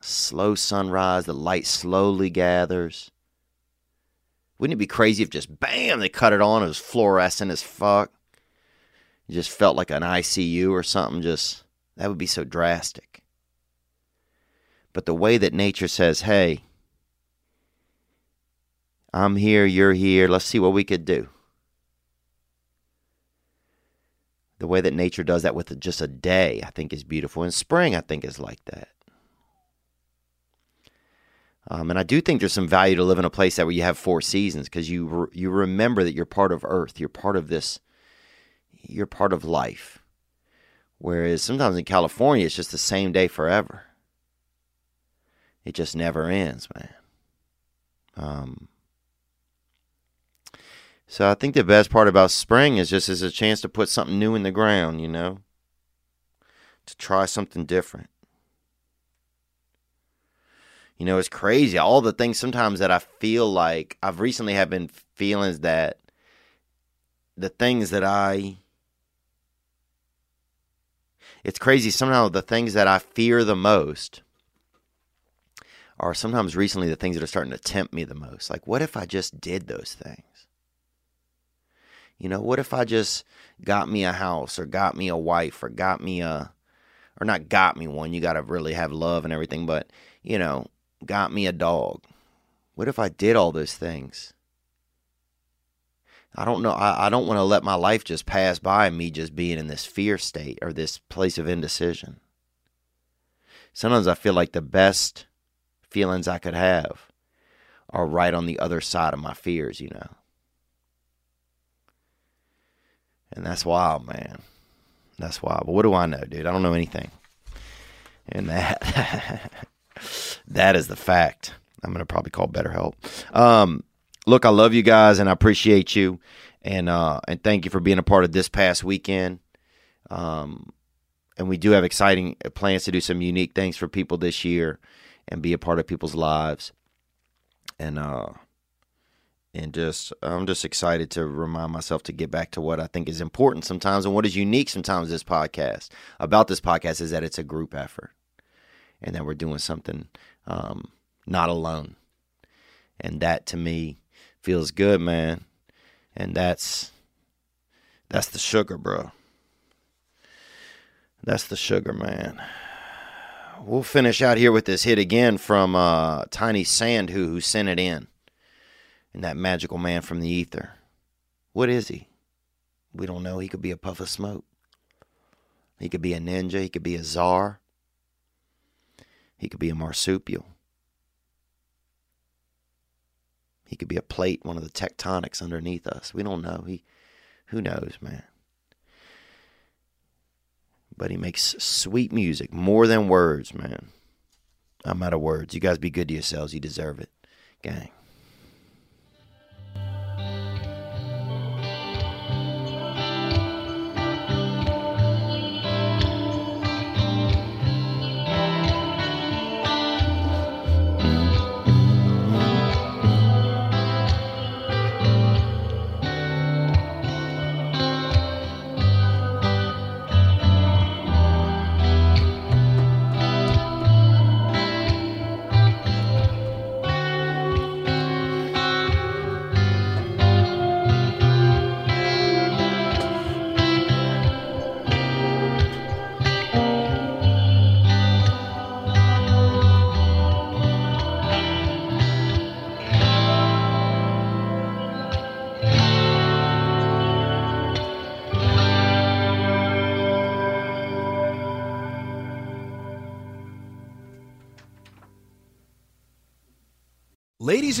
Slow sunrise, the light slowly gathers. Wouldn't it be crazy if just, bam, they cut it on. It was fluorescent as fuck. It just felt like an I C U or something. Just, that would be so drastic. But the way that nature says, hey, I'm here, you're here. Let's see what we could do. The way that nature does that with just a day, I think, is beautiful. And spring, I think, is like that. Um, and I do think there's some value to live in a place that where you have four seasons, because you re- you remember that you're part of Earth, you're part of this, you're part of life. Whereas sometimes in California, it's just the same day forever. It just never ends, man. Um. So I think the best part about spring is just it's a chance to put something new in the ground, you know, to try something different. You know, it's crazy. All the things sometimes that I feel like I've recently have been feelings that the things that I, it's crazy. Somehow the things that I fear the most are sometimes recently the things that are starting to tempt me the most. Like, what if I just did those things? You know, what if I just got me a house or got me a wife or got me a, or not got me one. You got to really have love and everything, but you know, got me a dog. What if I did all those things? I don't know. I, I don't want to let my life just pass by me just being in this fear state or this place of indecision. Sometimes I feel like the best feelings I could have are right on the other side of my fears, you know. And that's wild, man. That's wild. But what do I know, dude? I don't know anything. And that... that is the fact. I'm going to probably call BetterHelp. Um, look, I love you guys, and I appreciate you. And uh, and thank you for being a part of This Past Weekend. Um, and we do have exciting plans to do some unique things for people this year and be a part of people's lives. And uh, and just I'm just excited to remind myself to get back to what I think is important sometimes and what is unique sometimes this podcast. About this podcast is that it's a group effort. And that we're doing something um, not alone. And that, to me, feels good, man. And that's that's the sugar, bro. That's the sugar, man. We'll finish out here with this hit again from uh, Tiny Sandhu, who sent it in. And that magical man from the ether. What is he? We don't know. He could be a puff of smoke. He could be a ninja. He could be a czar. He could be a marsupial. He could be a plate, one of the tectonics underneath us. We don't know. He, who knows, man? But he makes sweet music, more than words, man. I'm out of words. You guys be good to yourselves. You deserve it, gang. Ladies